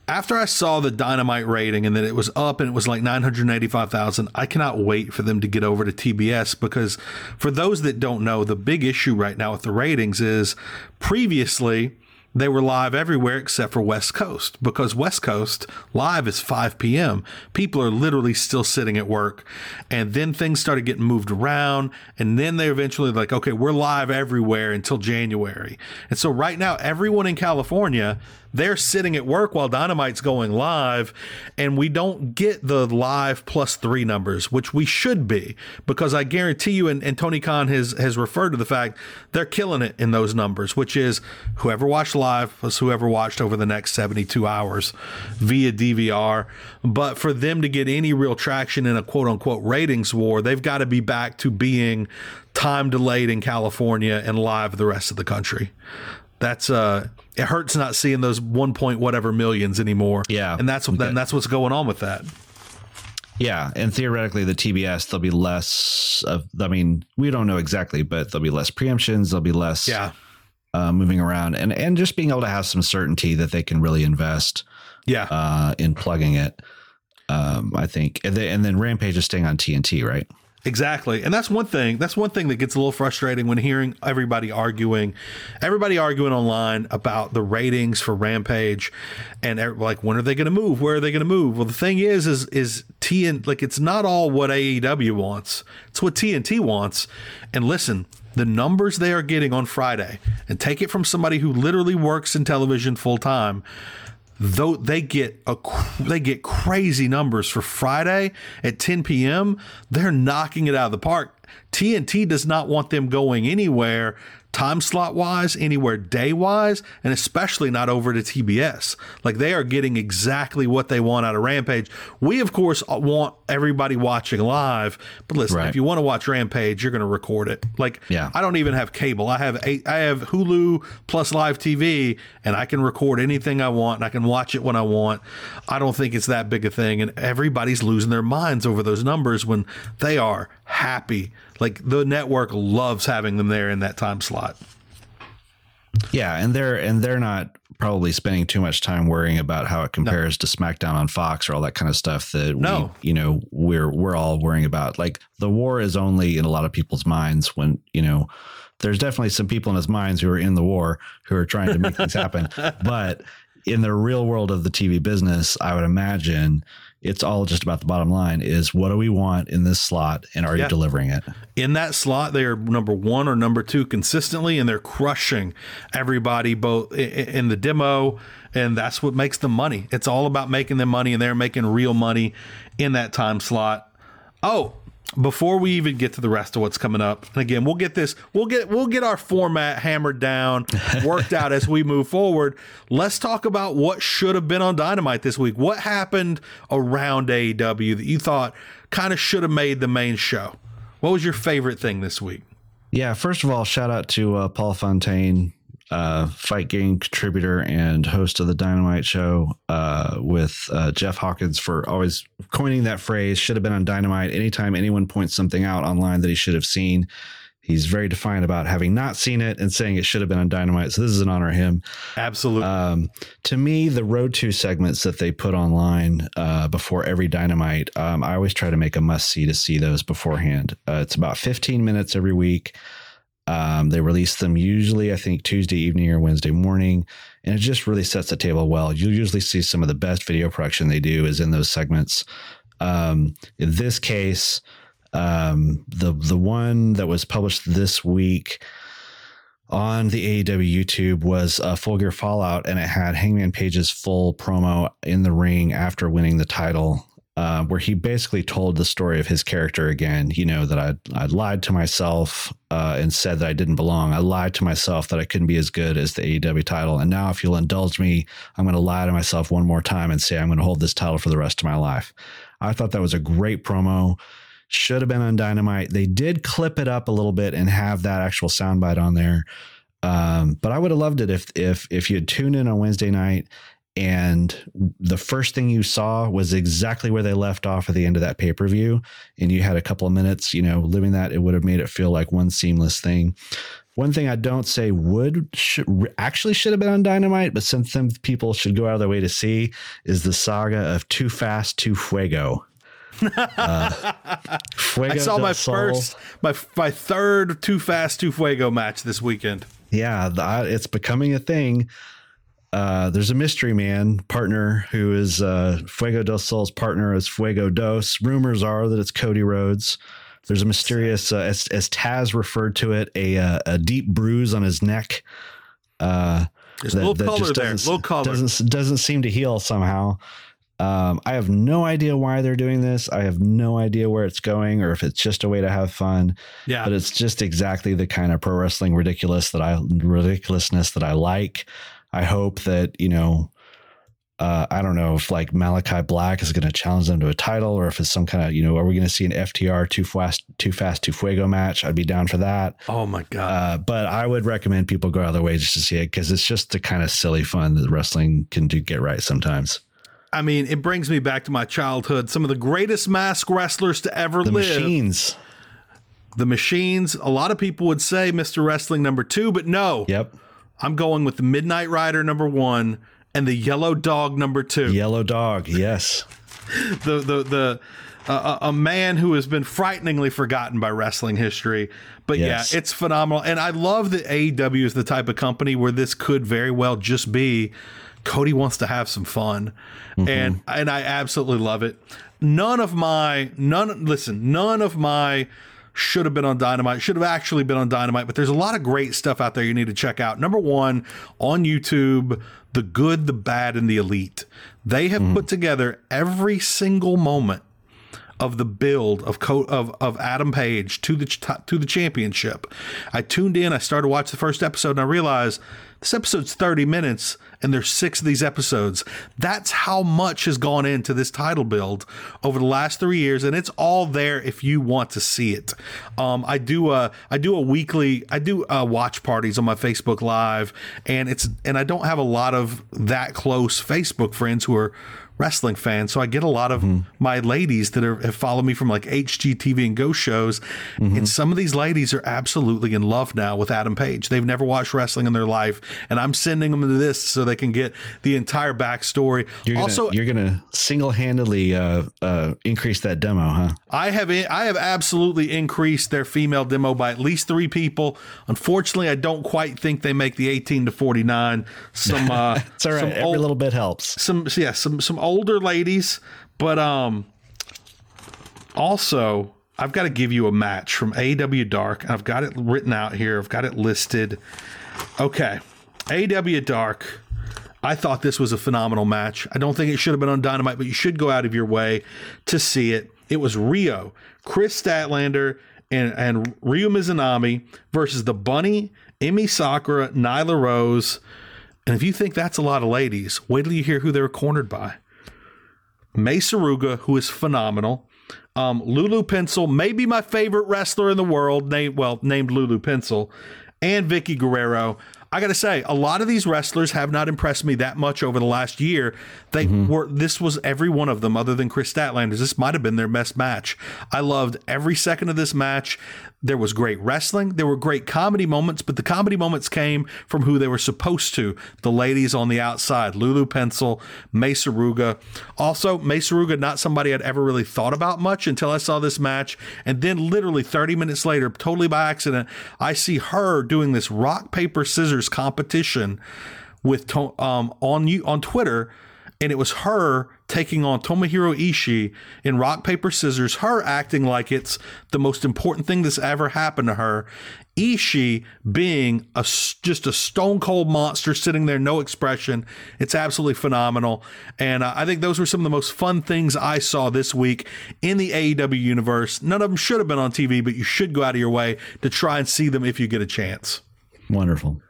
After I saw the Dynamite rating and that it was up and it was like 985,000, I cannot wait for them to get over to TBS, because for those that don't know, the big issue right now with the ratings is previously they were live everywhere except for West Coast, because West Coast live is 5 p.m. People are literally still sitting at work. And then things started getting moved around. And then they eventually like, okay, we're live everywhere until January. And so right now, everyone in California They're sitting at work while Dynamite's going live, and we don't get the live +3 numbers, which we should be, because I guarantee you, and Tony Khan has referred to the fact they're killing it in those numbers, which is whoever watched live plus whoever watched over the next 72 hours via DVR. But for them to get any real traction in a quote-unquote ratings war, they've got to be back to being time delayed in California and live the rest of the country. That's it hurts not seeing those 1. Whatever millions anymore. Yeah, and that's what's going on with that. Yeah, and theoretically, the TBS, there'll be less of. I mean, we don't know exactly, but there'll be less preemptions. There'll be less moving around, and just being able to have some certainty that they can really invest. Yeah, in plugging it, I think, and then Rampage is staying on TNT, right? Exactly. And that's one thing. That's one thing that gets a little frustrating when hearing everybody arguing online about the ratings for Rampage and like, when are they going to move? Where are they going to move? Well, the thing is TNT, like, it's not all what AEW wants. It's what TNT wants. And listen, the numbers they are getting on Friday, and take it from somebody who literally works in television full time, though they get crazy numbers for Friday at 10 p.m. They're knocking it out of the park. TNT does not want them going anywhere time slot wise, anywhere day wise, and especially not over to TBS. Like, they are getting exactly what they want out of Rampage. We, of course, want everybody watching live, but listen, right, if you want to watch Rampage, you're going to record it. Like, yeah. I don't even have cable. I have Hulu plus live TV, and I can record anything I want, and I can watch it when I want. I don't think it's that big a thing, and everybody's losing their minds over those numbers when they are happy. Like, the network loves having them there in that time slot. Yeah, and they're not probably spending too much time worrying about how it compares to SmackDown on Fox or all that kind of stuff that we're all worrying about. Like, the war is only in a lot of people's minds when, you know, there's definitely some people in his minds who are in the war who are trying to make things happen. But in the real world of the TV business, I would imagine it's all just about the bottom line is, what do we want in this slot, and are you delivering it? In that slot, they are #1 or #2 consistently, and they're crushing everybody both in the demo, and that's what makes them money. It's all about making them money, and they're making real money in that time slot. Oh, before we even get to the rest of what's coming up, and again, we'll get our format hammered down, worked out as we move forward. Let's talk about what should have been on Dynamite this week. What happened around AEW that you thought kind of should have made the main show? What was your favorite thing this week? Yeah, first of all, shout out to Paul Fontaine, Fight Game contributor and host of the Dynamite show, with Jeff Hawkins, for always coining that phrase, should have been on Dynamite. Anytime anyone points something out online that he should have seen, he's very defiant about having not seen it and saying it should have been on Dynamite. So this is an honor of him. Absolutely. To me, the Road to segments that they put online before every Dynamite, I always try to make a must-see to see those beforehand. It's about 15 minutes every week. They release them usually, I think, Tuesday evening or Wednesday morning, and it just really sets the table well. You'll usually see some of the best video production they do is in those segments. In this case, the one that was published this week on the AEW YouTube was Full Gear Fallout, and it had Hangman Page's full promo in the ring after winning the title, where he basically told the story of his character again, you know, that I lied to myself and said that I didn't belong. I lied to myself that I couldn't be as good as the AEW title. And now if you'll indulge me, I'm going to lie to myself one more time and say I'm going to hold this title for the rest of my life. I thought that was a great promo. Should have been on Dynamite. They did clip it up a little bit and have that actual soundbite on there. But I would have loved it if you had tuned in on Wednesday night and the first thing you saw was exactly where they left off at the end of that pay-per-view, and you had a couple of minutes, you know, living that. It would have made it feel like one seamless thing. One thing I don't say should have been on Dynamite, but something people should go out of their way to see, is the saga of Too Fast, Too Fuego. Fuego I saw my Sol. my third Too Fast, Too Fuego match this weekend. Yeah, it's becoming a thing. There's a mystery man partner who is Fuego del Sol's partner is Fuego Dos. Rumors are that it's Cody Rhodes. There's a mysterious, as Taz referred to it, a deep bruise on his neck. Low color doesn't seem to heal somehow. I have no idea why they're doing this. I have no idea where it's going or if it's just a way to have fun. Yeah. But it's just exactly the kind of pro wrestling ridiculousness that I like. I hope that, you know, I don't know if like Malachi Black is going to challenge them to a title or if it's some kind of, you know, are we going to see an FTR Too Fast, Too Fuego match? I'd be down for that. Oh my God. But I would recommend people go out of their way just to see it because it's just the kind of silly fun that wrestling can do get right sometimes. I mean, it brings me back to my childhood. Some of the greatest mask wrestlers to ever live. The Machines. A lot of people would say Mr. Wrestling #2, but no. Yep. I'm going with the Midnight Rider #1 and the Yellow Dog #2. Yellow Dog, yes. A man who has been frighteningly forgotten by wrestling history. But yes. Yeah, it's phenomenal. And I love that AEW is the type of company where this could very well just be Cody wants to have some fun, mm-hmm. and I absolutely love it. None of my should have been on Dynamite, should have actually been on Dynamite, but there's a lot of great stuff out there you need to check out. #1 on YouTube, The Good, the Bad, and the Elite. They have put together every single moment of the build of Adam Page to the championship. I tuned in, I started to watch the first episode, and I realized this episode's 30 minutes, and there's 6 of these episodes. That's how much has gone into this title build over the last 3 years, and it's all there if you want to see it. I do watch parties on my Facebook Live, and I don't have a lot of that close Facebook friends who are wrestling fans, so I get a lot of my ladies that have followed me from like HGTV and Ghost shows, and some of these ladies are absolutely in love now with Adam Page. They've never watched wrestling in their life, and I'm sending them to this so they can get the entire backstory. You're gonna single-handedly increase that demo, huh? I have absolutely increased their female demo by at least 3 people. Unfortunately, I don't quite think they make the 18 to 49. It's all right. Every little bit helps. Some older ladies, but also I've got to give you a match from AEW Dark. I've got it written out here. I've got it listed. Okay. AEW Dark. I thought this was a phenomenal match. I don't think it should have been on Dynamite, but you should go out of your way to see it. It was Rio, Chris Statlander, and Ryu Mizunami versus The Bunny, Emi Sakura, Nyla Rose. And if you think that's a lot of ladies, wait till you hear who they were cornered by. May Saruga, who is phenomenal. Lulu Pencil, maybe my favorite wrestler in the world, named Lulu Pencil, and Vicky Guerrero. I got to say, a lot of these wrestlers have not impressed me that much over the last year. They were. This was every one of them other than Chris Statlander. This might have been their best match. I loved every second of this match. There was great wrestling. There were great comedy moments, but the comedy moments came from who they were supposed to. The ladies on the outside, Lulu Pencil, May Saruga. Also, May Saruga, not somebody I'd ever really thought about much until I saw this match. And then literally 30 minutes later, totally by accident, I see her doing this rock, paper, scissors competition with on Twitter. And it was her taking on Tomohiro Ishii in rock, paper, scissors, her acting like it's the most important thing that's ever happened to her. Ishii being just a stone cold monster sitting there, no expression. It's absolutely phenomenal. And I think those were some of the most fun things I saw this week in the AEW universe. None of them should have been on TV, but you should go out of your way to try and see them if you get a chance. Wonderful.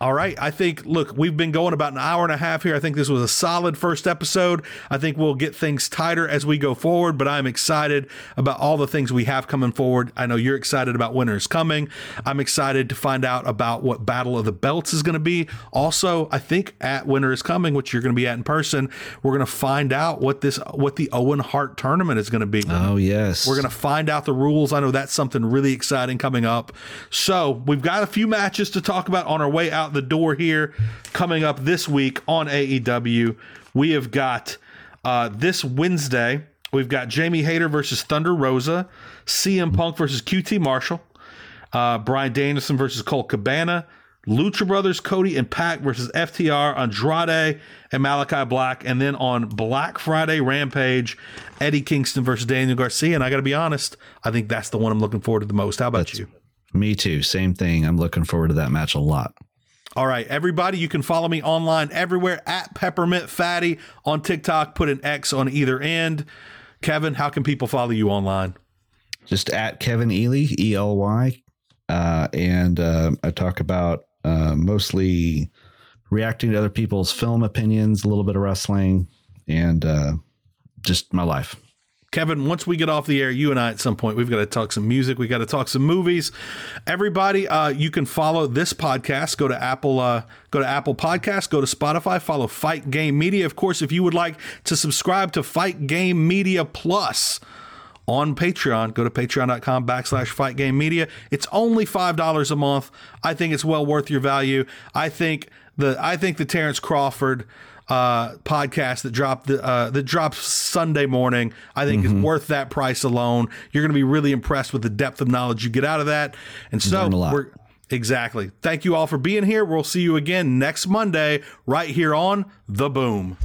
All right. I think, look, we've been going about an hour and a half here. I think this was a solid first episode. I think we'll get things tighter as we go forward, but I'm excited about all the things we have coming forward. I know you're excited about Winter is Coming. I'm excited to find out about what Battle of the Belts is going to be. Also, I think at Winter is Coming, which you're going to be at in person, we're going to find out what the Owen Hart tournament is going to be. Oh, yes. We're going to find out the rules. I know that's something really exciting coming up. So we've got a few matches to talk about on our way out the door here. Coming up this week on AEW, we have got this Wednesday, we've got Jamie Hayter versus Thunder Rosa, CM Punk versus QT Marshall, Bryan Danielson versus Colt Cabana, Lucha Brothers, Cody and Pac versus FTR, Andrade and Malachi Black, and then on Black Friday Rampage, Eddie Kingston versus Daniel Garcia. And I gotta be honest, I think that's the one I'm looking forward to the most. How about you? Me too. Same thing. I'm looking forward to that match a lot. All right, everybody, you can follow me online everywhere at Peppermint Fatty on TikTok. Put an X on either end. Kevin, how can people follow you online? Just at Kevin Ely, E-L-Y. And I talk about mostly reacting to other people's film opinions, a little bit of wrestling, and just my life. Kevin, once we get off the air, you and I at some point, we've got to talk some music. We got to talk some movies. Everybody, you can follow this podcast. Go to Apple, go to Apple Podcasts, go to Spotify, follow Fight Game Media. Of course, if you would like to subscribe to Fight Game Media Plus on Patreon, go to patreon.com/Fight Game Media. It's only $5 a month. I think it's well worth your value. I think the Terrence Crawford podcast that drops Sunday morning, I think is worth that price alone. You're going to be really impressed with the depth of knowledge you get out of that. And so exactly. Thank you all for being here. We'll see you again next Monday right here on The Boom.